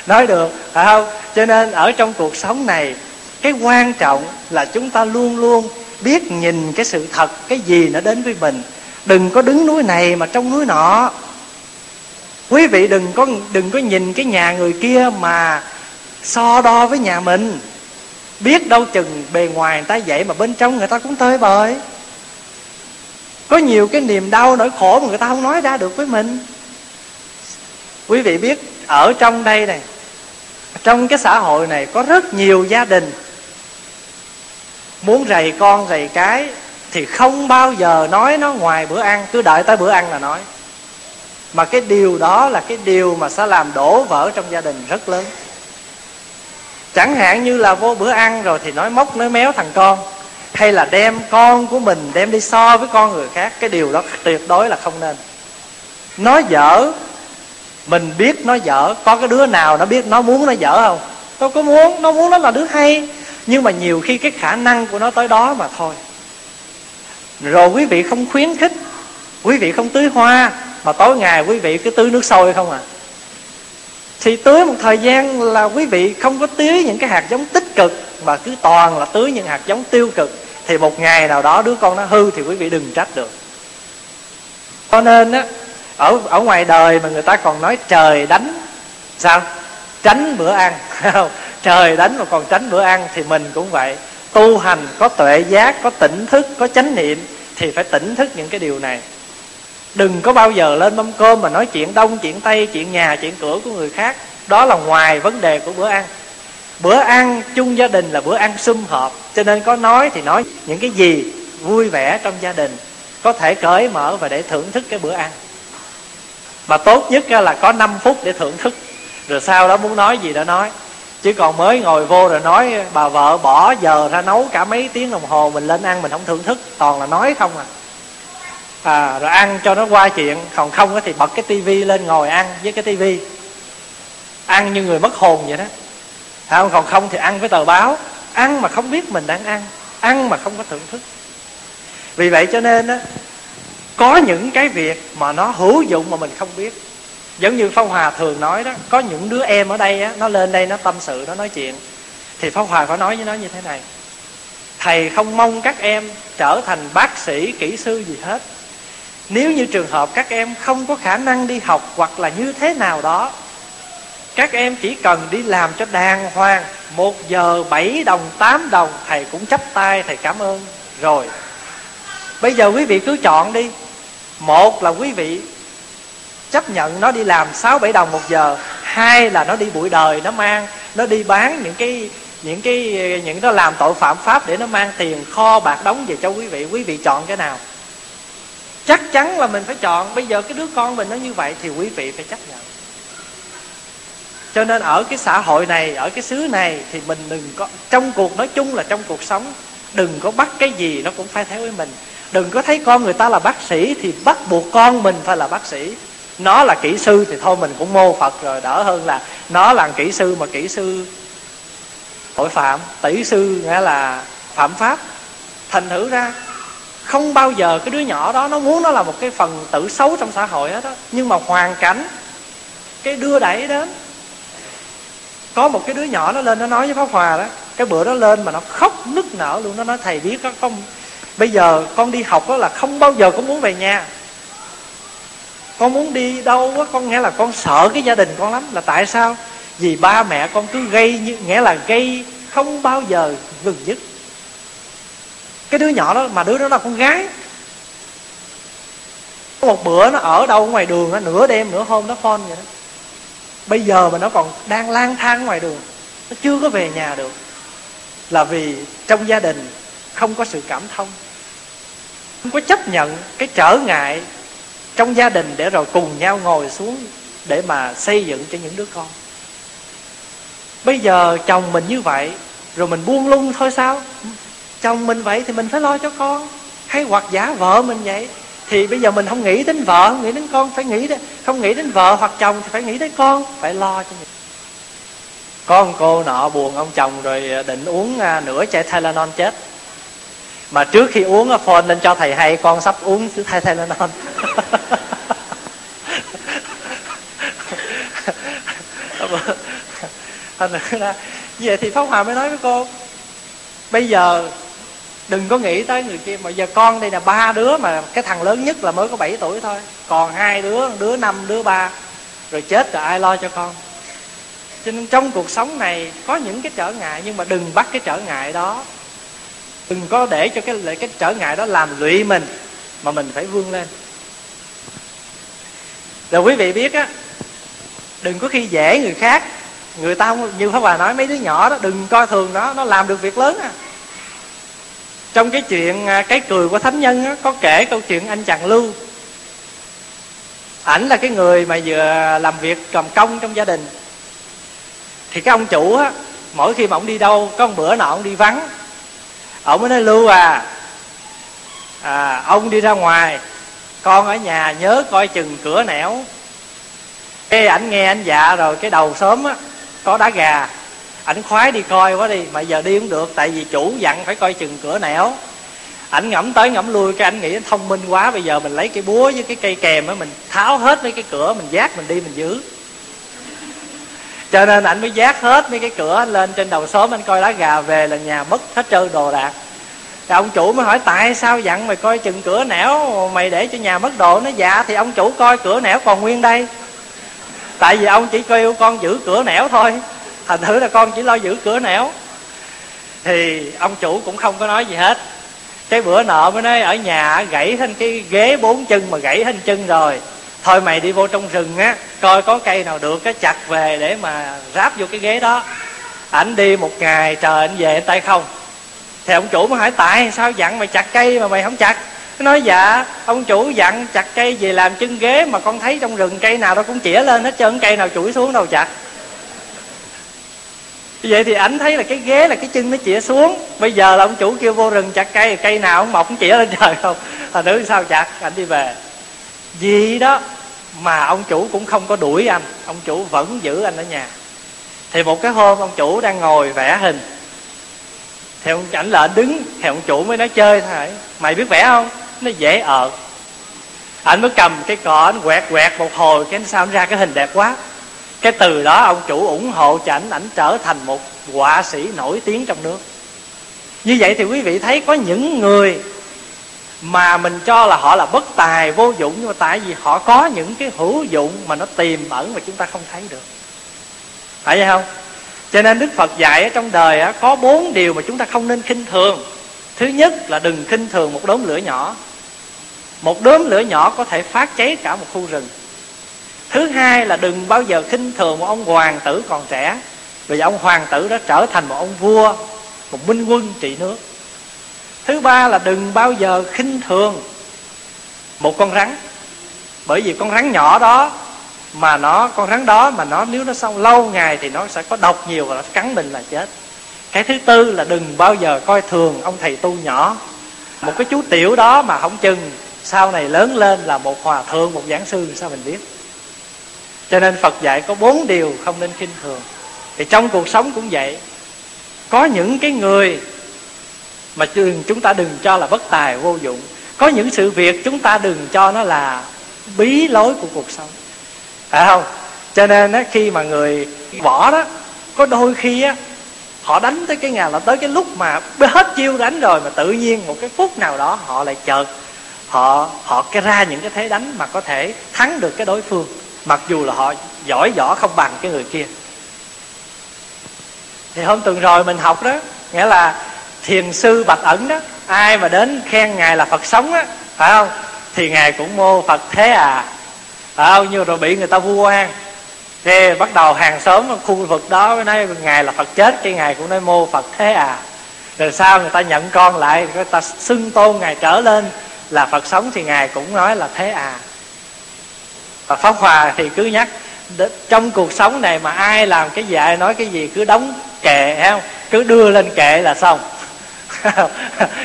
nói được, phải không? Cho nên ở trong cuộc sống này, cái quan trọng là chúng ta luôn luôn biết nhìn cái sự thật, cái gì nó đến với mình. Đừng có đứng núi này mà trông núi nọ. Quý vị đừng có đừng có nhìn cái nhà người kia mà so đo với nhà mình. Biết đâu chừng bề ngoài người ta vậy mà bên trong người ta cũng tơi bời. Có nhiều cái niềm đau nỗi khổ mà người ta không nói ra được với mình. Quý vị biết ở trong đây này, trong cái xã hội này có rất nhiều gia đình muốn rầy con rầy cái thì không bao giờ nói nó ngoài bữa ăn, cứ đợi tới bữa ăn là nói. Mà cái điều đó là cái điều mà sẽ làm đổ vỡ trong gia đình rất lớn. Chẳng hạn như là vô bữa ăn rồi thì nói móc nói méo thằng con, hay là đem con của mình đem đi so với con người khác. Cái điều đó tuyệt đối là không nên. Nó dở, mình biết nó dở. Có cái đứa nào nó biết nó muốn nó dở không? Đâu có muốn, nó muốn nó là đứa hay, nhưng mà nhiều khi cái khả năng của nó tới đó mà thôi. Rồi quý vị không khuyến khích, quý vị không tưới hoa, mà tối ngày quý vị cứ tưới nước sôi không à. Thì tưới một thời gian là quý vị không có tưới những cái hạt giống tích cực, mà cứ toàn là tưới những hạt giống tiêu cực, thì một ngày nào đó đứa con nó hư thì quý vị đừng trách được. Cho nên á, ở, ở ngoài đời mà người ta còn nói trời đánh sao? Tránh bữa ăn. Trời đánh mà còn tránh bữa ăn, thì mình cũng vậy. Tu hành có tuệ giác, có tỉnh thức, có chánh niệm, thì phải tỉnh thức những cái điều này. Đừng có bao giờ lên mâm cơm mà nói chuyện đông, chuyện tây, chuyện nhà, chuyện cửa của người khác. Đó là ngoài vấn đề của bữa ăn. Bữa ăn chung gia đình là bữa ăn sum họp, cho nên có nói thì nói những cái gì vui vẻ trong gia đình, có thể cởi mở và để thưởng thức cái bữa ăn. Mà tốt nhất là có năm phút để thưởng thức, rồi sau đó muốn nói gì đã nói. Chứ còn mới ngồi vô rồi nói, bà vợ bỏ giờ ra nấu cả mấy tiếng đồng hồ, mình lên ăn mình không thưởng thức, toàn là nói không à. À, rồi ăn cho nó qua chuyện, còn không thì bật cái tivi lên ngồi ăn với cái tivi, ăn như người mất hồn vậy đó. Không, còn không thì ăn với tờ báo, ăn mà không biết mình đang ăn, ăn mà không có thưởng thức. Vì vậy cho nên á, có những cái việc mà nó hữu dụng mà mình không biết. Giống như Pháp Hòa thường nói đó, có những đứa em ở đây á, nó lên đây nó tâm sự, nó nói chuyện, thì Pháp Hòa phải nói với nó như thế này: thầy không mong các em trở thành bác sĩ, kỹ sư gì hết. Nếu như trường hợp các em không có khả năng đi học hoặc là như thế nào đó, các em chỉ cần đi làm cho đàng hoàng, một giờ bảy đồng tám đồng thầy cũng chắp tay thầy cảm ơn rồi. Bây giờ quý vị cứ chọn đi, một là quý vị chấp nhận nó đi làm sáu bảy đồng một giờ, hai là nó đi bụi đời, nó mang, nó đi bán những cái những cái những nó làm tội phạm pháp để nó mang tiền kho bạc đóng về cho quý vị. Quý vị chọn cái nào? Chắc chắn là mình phải chọn. Bây giờ cái đứa con mình nó như vậy thì quý vị phải chấp nhận. Cho nên ở cái xã hội này, ở cái xứ này thì mình đừng có, trong cuộc nói chung là trong cuộc sống, đừng có bắt cái gì nó cũng phải theo với mình. Đừng có thấy con người ta là bác sĩ thì bắt buộc con mình phải là bác sĩ, nó là kỹ sư thì thôi mình cũng mô Phật rồi, đỡ hơn là nó là kỹ sư mà kỹ sư tội phạm, tỷ sư nghĩa là phạm pháp. Thành thử ra không bao giờ cái đứa nhỏ đó nó muốn nó là một cái phần tử xấu trong xã hội hết đó, nhưng mà hoàn cảnh cái đưa đẩy đến. Có một cái đứa nhỏ nó lên nó nói với Pháp Hòa đó, cái bữa đó lên mà nó khóc nức nở luôn. Nó nói thầy biết đó, không, bây giờ con đi học đó là không bao giờ con muốn về nhà, con muốn đi đâu đó, con nghĩa là con sợ cái gia đình con lắm. Là tại sao? Vì ba mẹ con cứ gây, nghĩa là gây không bao giờ ngừng dứt. Cái đứa nhỏ đó, mà đứa đó là con gái. Một bữa nó ở đâu ngoài đường đó, nửa đêm nửa hôm nó phone vậy đó. Bây giờ mà nó còn đang lang thang ngoài đường, nó chưa có về nhà được, là vì trong gia đình không có sự cảm thông, không có chấp nhận cái trở ngại trong gia đình để rồi cùng nhau ngồi xuống để mà xây dựng cho những đứa con. Bây giờ chồng mình như vậy rồi mình buông lung thôi sao? Chồng mình vậy thì mình phải lo cho con. Hay hoặc giả vợ mình vậy thì bây giờ mình không nghĩ đến vợ, không nghĩ đến con, phải nghĩ đến, không nghĩ đến vợ hoặc chồng thì phải nghĩ đến con, phải lo cho mình. Con cô nọ buồn ông chồng rồi định uống nửa chai Tylenol chết, mà trước khi uống phone lên cho thầy hay con sắp uống thay Tylenol. Vậy thì Pháp Hòa mới nói với cô, bây giờ đừng có nghĩ tới người kia. Mà giờ con đây là ba đứa, mà cái thằng lớn nhất là mới có bảy tuổi thôi, còn hai đứa, đứa năm, đứa ba, rồi chết rồi ai lo cho con? Cho nên trong cuộc sống này có những cái trở ngại, nhưng mà đừng bắt cái trở ngại đó, đừng có để cho cái, cái trở ngại đó làm lụy mình, mà mình phải vươn lên. Rồi quý vị biết á, đừng có khi dễ người khác. Người ta không, như Pháp Hòa nói, mấy đứa nhỏ đó đừng coi thường nó, nó làm được việc lớn à. Trong cái chuyện Cái Cười Của Thánh Nhân đó, có kể câu chuyện anh chàng Lưu. Ảnh là cái người mà vừa làm việc cầm công trong gia đình. Thì cái ông chủ á, mỗi khi mà ông đi đâu, có một bữa nọ ông đi vắng, ông mới nói: Lưu à, à ông đi ra ngoài, con ở nhà nhớ coi chừng cửa nẻo. Cái ảnh nghe anh dạ rồi, cái đầu sớm á có đá gà, ảnh khoái đi coi quá đi, mà giờ đi cũng được, tại vì chủ dặn phải coi chừng cửa nẻo. Ảnh ngẫm tới ngẫm lui, cái ảnh nghĩ thông minh quá, bây giờ mình lấy cái búa với cái cây kèm á, mình tháo hết mấy cái cửa, mình vác mình đi mình giữ. Cho nên ảnh mới vác hết mấy cái cửa lên trên đầu xóm, anh coi đá gà, về là nhà mất hết trơn đồ đạc. Rồi ông chủ mới hỏi: tại sao dặn mày coi chừng cửa nẻo, mày để cho nhà mất đồ? Nó dạ thì ông chủ coi cửa nẻo còn nguyên đây, tại vì ông chỉ kêu con giữ cửa nẻo thôi, thành thử là con chỉ lo giữ cửa nẻo. Thì ông chủ cũng không có nói gì hết. Cái bữa nọ mới nói: ở nhà gãy thành cái ghế bốn chân mà gãy thành chân rồi, thôi mày đi vô trong rừng á, coi có cây nào được á chặt về để mà ráp vô cái ghế đó. Ảnh đi một ngày trời ảnh về tay không. Thì ông chủ mới hỏi tại sao dặn mày chặt cây mà mày không chặt. Nó nói dạ ông chủ dặn chặt cây về làm chân ghế, mà con thấy trong rừng cây nào nó cũng chĩa lên hết trơn, cây nào chủi xuống đâu chặt. Vậy thì ảnh thấy là cái ghế là cái chân nó chĩa xuống. Bây giờ là ông chủ kêu vô rừng chặt cây, cây nào ông mọc cũng chĩa lên trời không. Thằng nữ sao chặt, ảnh đi về. Vì đó mà ông chủ cũng không có đuổi anh, ông chủ vẫn giữ anh ở nhà. Thì một cái hôm ông chủ đang ngồi vẽ hình, thì ông ảnh là đứng, thì ông chủ mới nói chơi thôi, mày biết vẽ không? Nó dễ ợt. Ảnh mới cầm cái cọ ảnh quẹt quẹt một hồi, cái sao nó ra cái hình đẹp quá. Cái từ đó ông chủ ủng hộ cho ảnh, ảnh trở thành một họa sĩ nổi tiếng trong nước. Như vậy thì quý vị thấy có những người mà mình cho là họ là bất tài, vô dụng, nhưng mà tại vì họ có những cái hữu dụng mà nó tiềm ẩn mà chúng ta không thấy được. Phải vậy không? Cho nên Đức Phật dạy ở trong đời có bốn điều mà chúng ta không nên khinh thường. Thứ nhất là đừng khinh thường một đốm lửa nhỏ. Một đốm lửa nhỏ có thể phát cháy cả một khu rừng. Thứ hai là đừng bao giờ khinh thường một ông hoàng tử còn trẻ. Bây giờ ông hoàng tử đã trở thành một ông vua, một minh quân trị nước. Thứ ba là đừng bao giờ khinh thường một con rắn. Bởi vì con rắn nhỏ đó mà nó con rắn đó mà nó nếu nó sống lâu ngày thì nó sẽ có độc nhiều và nó cắn mình là chết. Cái thứ tư là đừng bao giờ coi thường ông thầy tu nhỏ. Một cái chú tiểu đó mà không chừng sau này lớn lên là một hòa thượng, một giảng sư sao mình biết. Cho nên Phật dạy có bốn điều không nên khinh thường. Thì trong cuộc sống cũng vậy, có những cái người mà chúng ta đừng cho là bất tài vô dụng. Có những sự việc chúng ta đừng cho nó là bí lối của cuộc sống, phải không? Cho nên á, khi mà người võ đó, có đôi khi á, họ đánh tới cái ngày là tới cái lúc mà hết chiêu đánh rồi, mà tự nhiên một cái phút nào đó họ lại chợt họ họ cái ra những cái thế đánh mà có thể thắng được cái đối phương, mặc dù là họ giỏi võ không bằng cái người kia. Thì hôm tuần rồi mình học đó, nghĩa là thiền sư Bạch Ẩn đó, ai mà đến khen ngài là Phật sống á, phải không, thì ngài cũng mô Phật thế à, phải không? Nhưng rồi bị người ta vu oan, thì bắt đầu hàng xóm ở khu vực đó mới nói ngài là Phật chết, cái ngài cũng nói mô Phật thế à. Rồi sau người ta nhận con lại, người ta xưng tôn ngài trở lên là Phật sống, thì ngài cũng nói là thế à. Và Pháp Hòa thì cứ nhắc trong cuộc sống này mà ai làm cái gì, ai nói cái gì cứ đóng kệ, phải không, cứ đưa lên kệ là xong.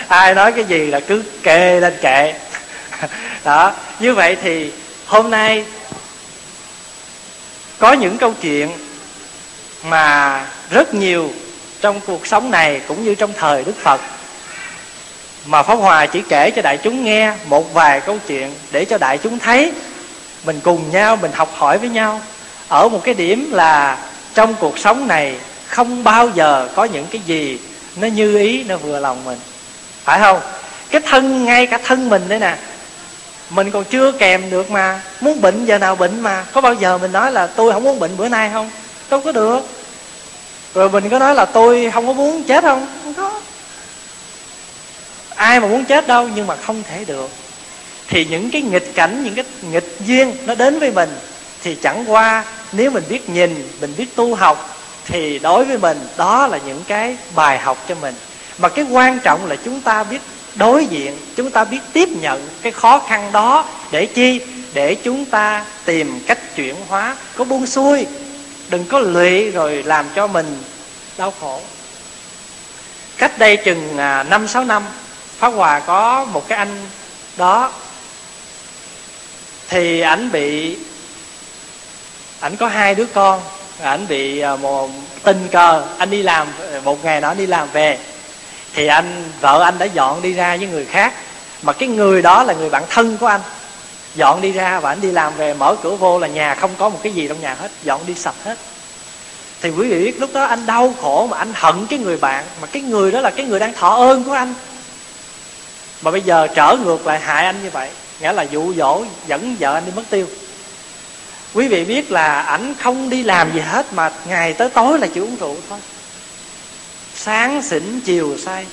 Ai nói cái gì là cứ kê lên kệ đó. Như vậy thì hôm nay có những câu chuyện mà rất nhiều trong cuộc sống này cũng như trong thời Đức Phật, mà Pháp Hòa chỉ kể cho đại chúng nghe một vài câu chuyện để cho đại chúng thấy mình cùng nhau, mình học hỏi với nhau ở một cái điểm là trong cuộc sống này không bao giờ có những cái gì nó như ý, nó vừa lòng mình, phải không? Cái thân, ngay cả thân mình đây nè, mình còn chưa kèm được mà, muốn bệnh giờ nào bệnh mà. Có bao giờ mình nói là tôi không muốn bệnh bữa nay không? Đâu có được. Rồi mình có nói là tôi không có muốn chết không? Không có. Ai mà muốn chết đâu, nhưng mà không thể được. Thì những cái nghịch cảnh, những cái nghịch duyên nó đến với mình, thì chẳng qua nếu mình biết nhìn, mình biết tu học, thì đối với mình đó là những cái bài học cho mình. Mà cái quan trọng là chúng ta biết đối diện, chúng ta biết tiếp nhận cái khó khăn đó. Để chi? Để chúng ta tìm cách chuyển hóa, có buông xuôi, đừng có lụy rồi làm cho mình đau khổ. Cách đây chừng năm sáu năm, Pháp Hòa có một cái anh đó, thì ảnh bị, ảnh có hai đứa con, ảnh bị một, tình cờ anh đi làm, một ngày nọ đi làm về thì anh, vợ anh đã dọn đi ra với người khác, mà cái người đó là người bạn thân của anh, dọn đi ra. Và anh đi làm về mở cửa vô là nhà không có một cái gì trong nhà hết, dọn đi sạch hết. Thì quý vị biết lúc đó anh đau khổ mà anh hận cái người bạn, mà cái người đó là cái người đang thọ ơn của anh, mà bây giờ trở ngược lại hại anh như vậy, nghĩa là dụ dỗ dẫn vợ anh đi mất tiêu. Quý vị biết là ảnh không đi làm gì hết, mà ngày tới tối là chỉ uống rượu thôi, sáng xỉn chiều say.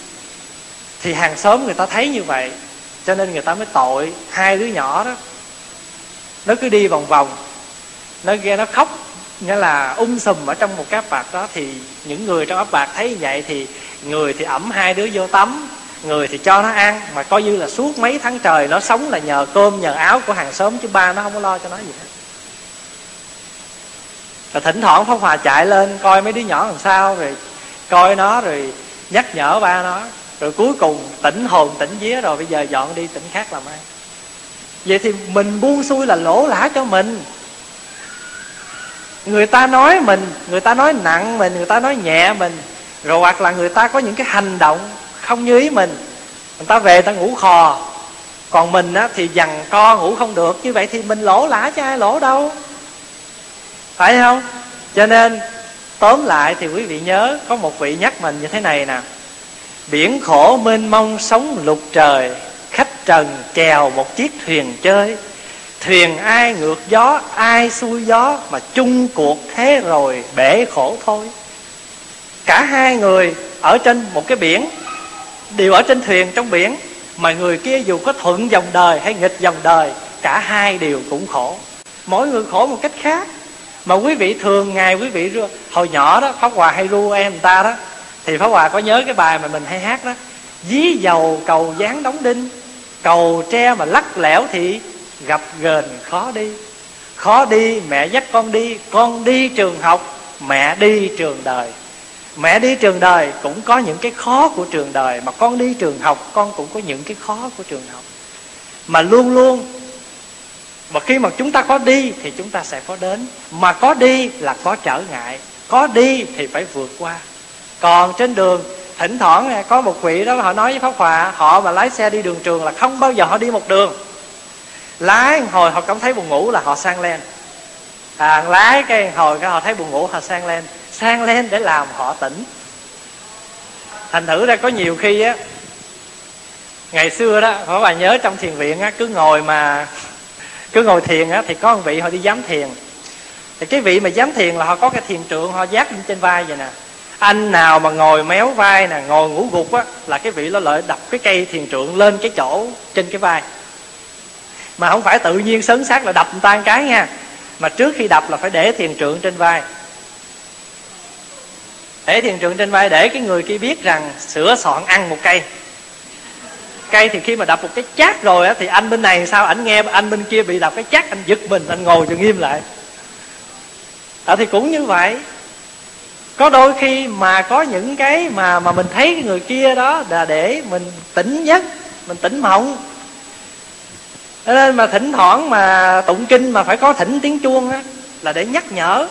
Thì hàng xóm người ta thấy như vậy cho nên người ta mới tội hai đứa nhỏ đó, nó cứ đi vòng vòng, nó ghê, nó khóc nghĩa là um sùm ở trong một cái ấp bạc đó. Thì những người trong ấp bạc thấy vậy thì người thì ẩm hai đứa vô tắm, người thì cho nó ăn, mà coi như là suốt mấy tháng trời nó sống là nhờ cơm nhờ áo của hàng xóm, chứ ba nó không có lo cho nó gì hết. Rồi thỉnh thoảng Pháp Hòa chạy lên coi mấy đứa nhỏ làm sao, rồi coi nó, rồi nhắc nhở ba nó, rồi cuối cùng tỉnh hồn tỉnh vía rồi bây giờ dọn đi tỉnh khác làm ăn. Vậy thì mình buông xuôi là lỗ lã cho mình. Người ta nói mình, người ta nói nặng mình, người ta nói nhẹ mình, rồi hoặc là người ta có những cái hành động không như ý mình, người ta về người ta ngủ khò, còn mình á, thì dằn co ngủ không được. Như vậy thì mình lỗ lã chứ ai lỗ đâu, phải không? Cho nên tóm lại thì quý vị nhớ, có một vị nhắc mình như thế này nè: biển khổ mênh mông sóng lục trời, khách trần chèo một chiếc thuyền chơi. Thuyền ai ngược gió, ai xuôi gió, mà chung cuộc thế rồi bể khổ thôi. Cả hai người ở trên một cái biển, đều ở trên thuyền trong biển, mà người kia dù có thuận dòng đời hay nghịch dòng đời, cả hai đều cũng khổ, mỗi người khổ một cách khác. Mà quý vị thường ngày quý vị hồi nhỏ đó, Pháp Hòa hay ru em người ta đó, thì Pháp Hòa có nhớ cái bài mà mình hay hát đó: dí dầu cầu dáng đóng đinh, cầu tre mà lắc lẻo thì gặp gền khó đi. Khó đi mẹ dắt con đi, con đi trường học, mẹ đi trường đời. Mẹ đi trường đời cũng có những cái khó của trường đời, mà con đi trường học con cũng có những cái khó của trường học. Mà luôn luôn, mà khi mà chúng ta có đi thì chúng ta sẽ có đến, mà có đi là có trở ngại, có đi thì phải vượt qua. Còn trên đường thỉnh thoảng có một vị đó, họ nói với Pháp Hòa, họ mà lái xe đi đường trường là không bao giờ họ đi một đường. Lái hồi họ cảm thấy buồn ngủ là họ sang lên, à, lái cái hồi họ thấy buồn ngủ họ sang lên, sang lên để làm họ tỉnh. Thành thử ra có nhiều khi á, ngày xưa đó các bà nhớ trong thiền viện á, cứ ngồi mà cứ ngồi thiền á, thì có một vị họ đi giám thiền, thì cái vị mà giám thiền là họ có cái thiền trượng họ vác lên trên vai vậy nè. Anh nào mà ngồi méo vai nè, ngồi ngủ gục á, là cái vị nó lại đập cái cây thiền trượng lên cái chỗ trên cái vai, mà không phải tự nhiên sấn sát là đập tan cái nha, mà trước khi đập là phải để thiền trượng trên vai, để thiền trượng trên vai để cái người kia biết rằng sửa soạn ăn một cây. Cây thì khi mà đập một cái chát rồi á, thì anh bên này sao ảnh nghe anh bên kia bị đập cái chát, anh giật mình, anh ngồi cho nghiêm lại. À, thì cũng như vậy, có đôi khi mà có những cái mà mà mình thấy cái người kia đó là để mình tỉnh giấc, mình tỉnh mộng. Cho nên mà thỉnh thoảng mà tụng kinh mà phải có thỉnh tiếng chuông á, là để nhắc nhở.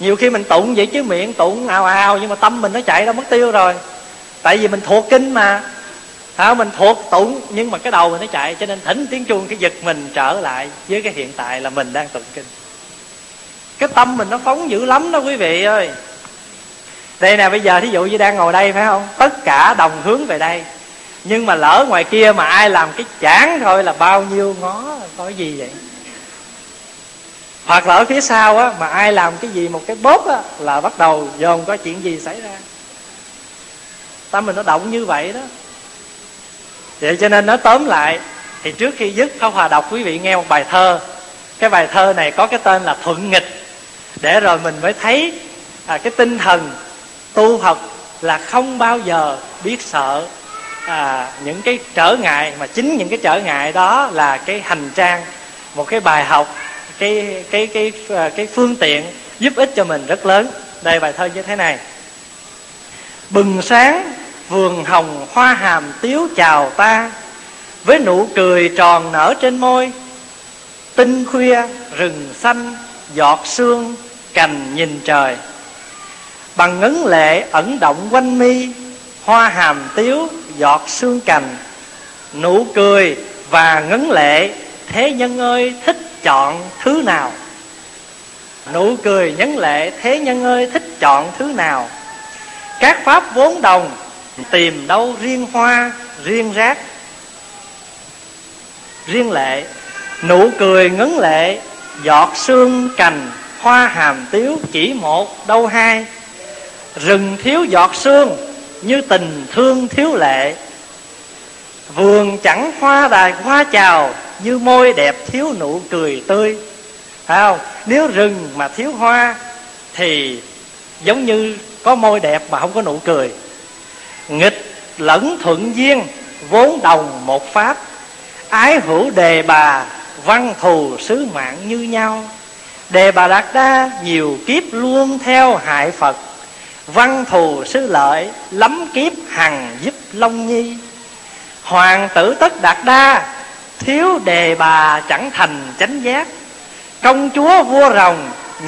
Nhiều khi mình tụng vậy chứ miệng tụng ào ào, nhưng mà tâm mình nó chạy ra mất tiêu rồi. Tại vì mình thuộc kinh mà, à, mình thuộc tụng, nhưng mà cái đầu mình nó chạy. Cho nên thỉnh tiếng chuông cái giật mình trở lại với cái hiện tại là mình đang tụng kinh. Cái tâm mình nó phóng dữ lắm đó quý vị ơi. Đây nè, bây giờ thí dụ như đang ngồi đây phải không, tất cả đồng hướng về đây, nhưng mà lỡ ngoài kia mà ai làm cái chán thôi là bao nhiêu ngó, có gì vậy. Hoặc là ở phía sau á, mà ai làm cái gì một cái bóp á, là bắt đầu dồn có chuyện gì xảy ra. Tâm mình nó động như vậy đó. Vậy cho nên nói tóm lại, thì trước khi dứt Pháp Hòa đọc quý vị nghe một bài thơ. Cái bài thơ này có cái tên là Thuận Nghịch, để rồi mình mới thấy à, cái tinh thần tu học là không bao giờ biết sợ à, những cái trở ngại, mà chính những cái trở ngại đó là cái hành trang, một cái bài học, cái cái cái cái phương tiện giúp ích cho mình rất lớn. Đây bài thơ như thế này: bừng sáng vườn hồng hoa hàm tiếu chào ta, với nụ cười tròn nở trên môi. Tinh khuya rừng xanh giọt sương cành nhìn trời, bằng ngấn lệ ẩn động quanh mi. Hoa hàm tiếu giọt sương cành, nụ cười và ngấn lệ, thế nhân ơi thích chọn thứ nào. Nụ cười ngấn lệ, thế nhân ơi thích chọn thứ nào. Các pháp vốn đồng, tìm đâu riêng hoa riêng rác riêng lệ. Nụ cười ngấn lệ, giọt sương cành, hoa hàm tiếu chỉ một đâu hai. Rừng thiếu giọt sương, như tình thương thiếu lệ. Vườn chẳng hoa đài hoa chào, như môi đẹp thiếu nụ cười tươi. phải không? Nếu rừng mà thiếu hoa thì giống như có môi đẹp mà không có nụ cười. Nghịch lẫn thuận duyên vốn đồng một pháp, ái hữu đề bà văn thù sứ mạng như nhau. Đề Bà Đạt Đa nhiều kiếp luôn theo hại Phật, văn thù sứ lợi lắm kiếp hằng giúp Long Nhi. Hoàng tử tất Đạt Đa thiếu đề bà chẳng thành chánh giác, công chúa vua rồng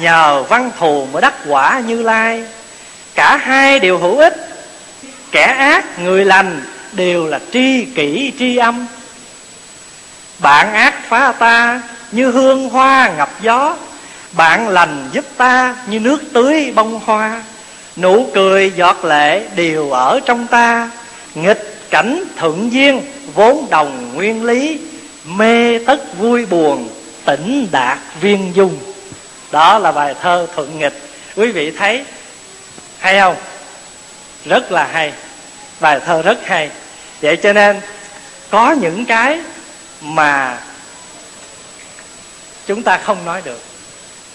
nhờ văn thù mới đắc quả Như Lai. Cả hai đều hữu ích, kẻ ác người lành đều là tri kỷ tri âm. Bạn ác phá ta như hương hoa ngập gió, bạn lành giúp ta như nước tưới bông hoa. Nụ cười giọt lệ đều ở trong ta, nghịch cảnh thuận duyên vốn đồng nguyên lý. Mê tất vui buồn tỉnh đạt viên dung. Đó là bài thơ Thuận Nghịch. Quý vị thấy hay không? Rất là hay, bài thơ rất hay. Vậy cho nên có những cái mà chúng ta không nói được,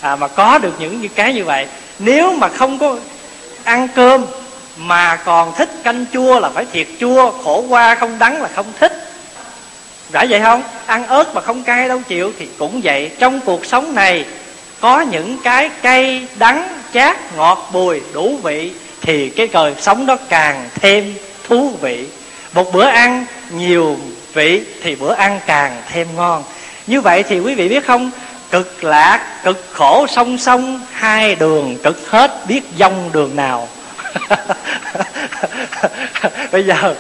à, mà có được những cái như vậy. Nếu mà không có ăn cơm mà còn thích canh chua là phải thiệt chua, khổ qua không đắng là không thích, phải vậy không? Ăn ớt mà không cay đâu chịu. Thì cũng vậy, trong cuộc sống này có những cái cay, đắng, chát, ngọt, bùi, đủ vị thì cái đời sống đó càng thêm thú vị. Một bữa ăn nhiều vị thì bữa ăn càng thêm ngon. Như vậy thì quý vị biết không, cực lạc, cực khổ song song, hai đường cực hết, biết dông đường nào. Bây giờ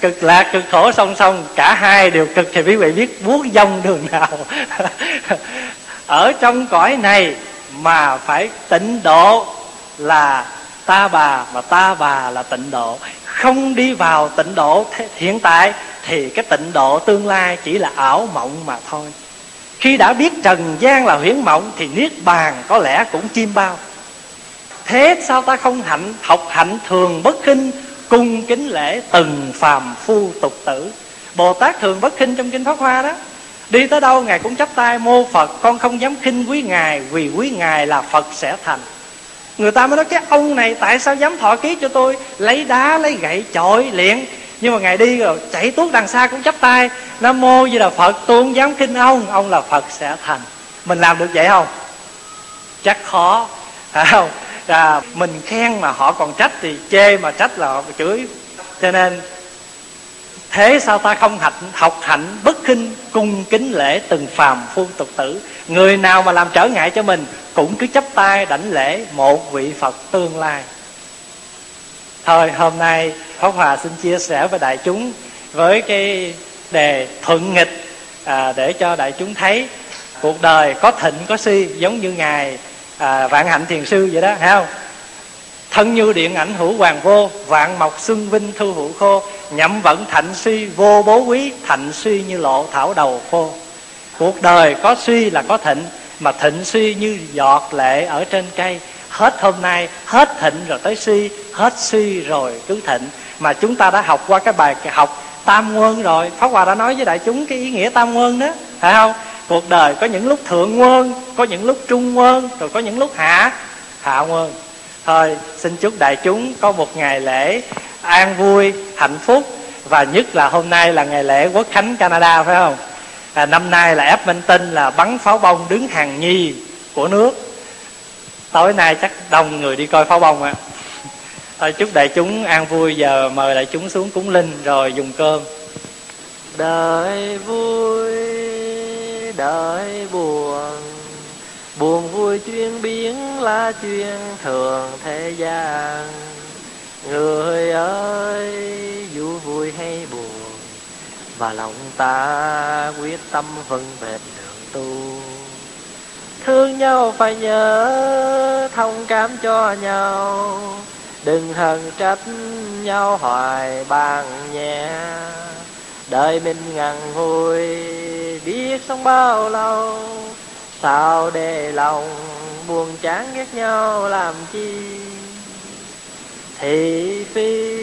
cực lạc cực khổ song song, cả hai đều cực thì quý vị biết buốt dông đường nào. Ở trong cõi này mà phải tịnh độ là ta bà, mà ta bà là tịnh độ. Không đi vào tịnh độ hiện tại thì cái tịnh độ tương lai chỉ là ảo mộng mà thôi. Khi đã biết trần gian là huyễn mộng thì niết bàn có lẽ cũng chiêm bao. Thế sao ta không hạnh, học hạnh thường bất khinh, cung kính lễ từng phàm phu tục tử. Bồ Tát thường bất khinh trong kinh Pháp Hoa đó, đi tới đâu ngài cũng chắp tay mô Phật, con không dám khinh quý ngài vì quý ngài là Phật sẽ thành. Người ta mới nói cái ông này tại sao dám thọ ký cho tôi, lấy đá lấy gậy chọi liền. Nhưng mà ngài đi rồi chạy tuốt đằng xa cũng chắp tay Nam Mô Di Đà Phật, tôi không dám khinh ông, ông là Phật sẽ thành. Mình làm được vậy không? Chắc khó, phải không? À, mình khen mà họ còn trách, thì chê mà trách là họ chửi. Cho nên thế sao ta không hạnh, học hạnh bất khinh, cung kính lễ từng phàm phu tục tử. Người nào mà làm trở ngại cho mình cũng cứ chắp tay đảnh lễ một vị Phật tương lai. Thôi hôm nay Pháp Hòa xin chia sẻ với đại chúng với cái đề Thuận Nghịch, à, để cho đại chúng thấy cuộc đời có thịnh có suy, giống như ngài à, Vạn Hạnh Thiền Sư vậy đó, thấy không? Thân như điện ảnh hữu hoàng vô, vạn mộc xuân vinh thu hữu khô. Nhậm vận thạnh suy vô bố quý, thạnh suy như lộ thảo đầu khô. Cuộc đời có suy là có thịnh, mà thịnh suy như giọt lệ ở trên cây. Hết hôm nay, hết thịnh rồi tới suy, hết suy rồi cứ thịnh. Mà chúng ta đã học qua cái bài học tam nguyên rồi. Pháp Hòa đã nói với đại chúng cái ý nghĩa tam nguyên đó, phải không? Cuộc đời có những lúc thượng nguyên, có những lúc trung nguyên, rồi có những lúc hạ, hạ nguyên. Thôi xin chúc đại chúng có một ngày lễ an vui, hạnh phúc. Và nhất là hôm nay là ngày lễ Quốc Khánh Canada, phải không? À, năm nay là Edmonton là bắn pháo bông đứng hàng nhì của nước. Tối nay chắc đông người đi coi pháo bông ạ. Thôi chúc đại chúng an vui. Giờ mời đại chúng xuống cúng linh rồi dùng cơm. Đời vui đời buồn, buồn vui chuyên biến là chuyên thường thế gian. Người ơi dù vui hay buồn, và lòng ta quyết tâm vâng bền đường tu. Thương nhau phải nhớ, thông cảm cho nhau, đừng hờn trách nhau hoài bàn nhẹ. Đời mình ngàn vui, biết sống bao lâu, sao để lòng buồn chán ghét nhau làm chi. Thị phi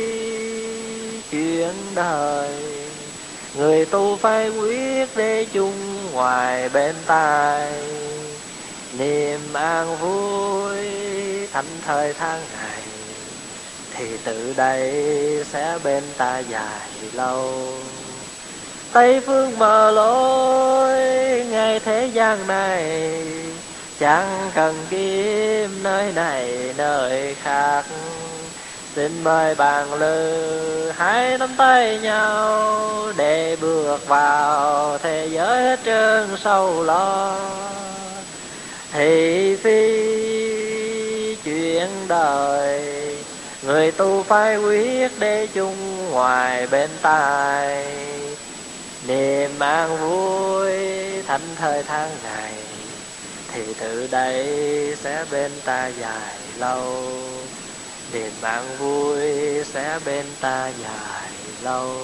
chuyện đời, người tu phải quyết để chung ngoài bên tai. niềm an vui thảnh thời tháng ngày, thì tự đây sẽ bên ta dài lâu. Tây phương mở lối ngay thế gian này, chẳng cần kiếm nơi này nơi khác. Xin mời bạn lư hãy nắm tay nhau để bước vào thế giới hết trơn sâu lo. Thị phi chuyện đời, người tu phải quyết để chung ngoài bên tai. Niềm an vui thảnh thời tháng ngày, thì từ đây sẽ bên ta dài lâu. Niềm an vui sẽ bên ta dài lâu.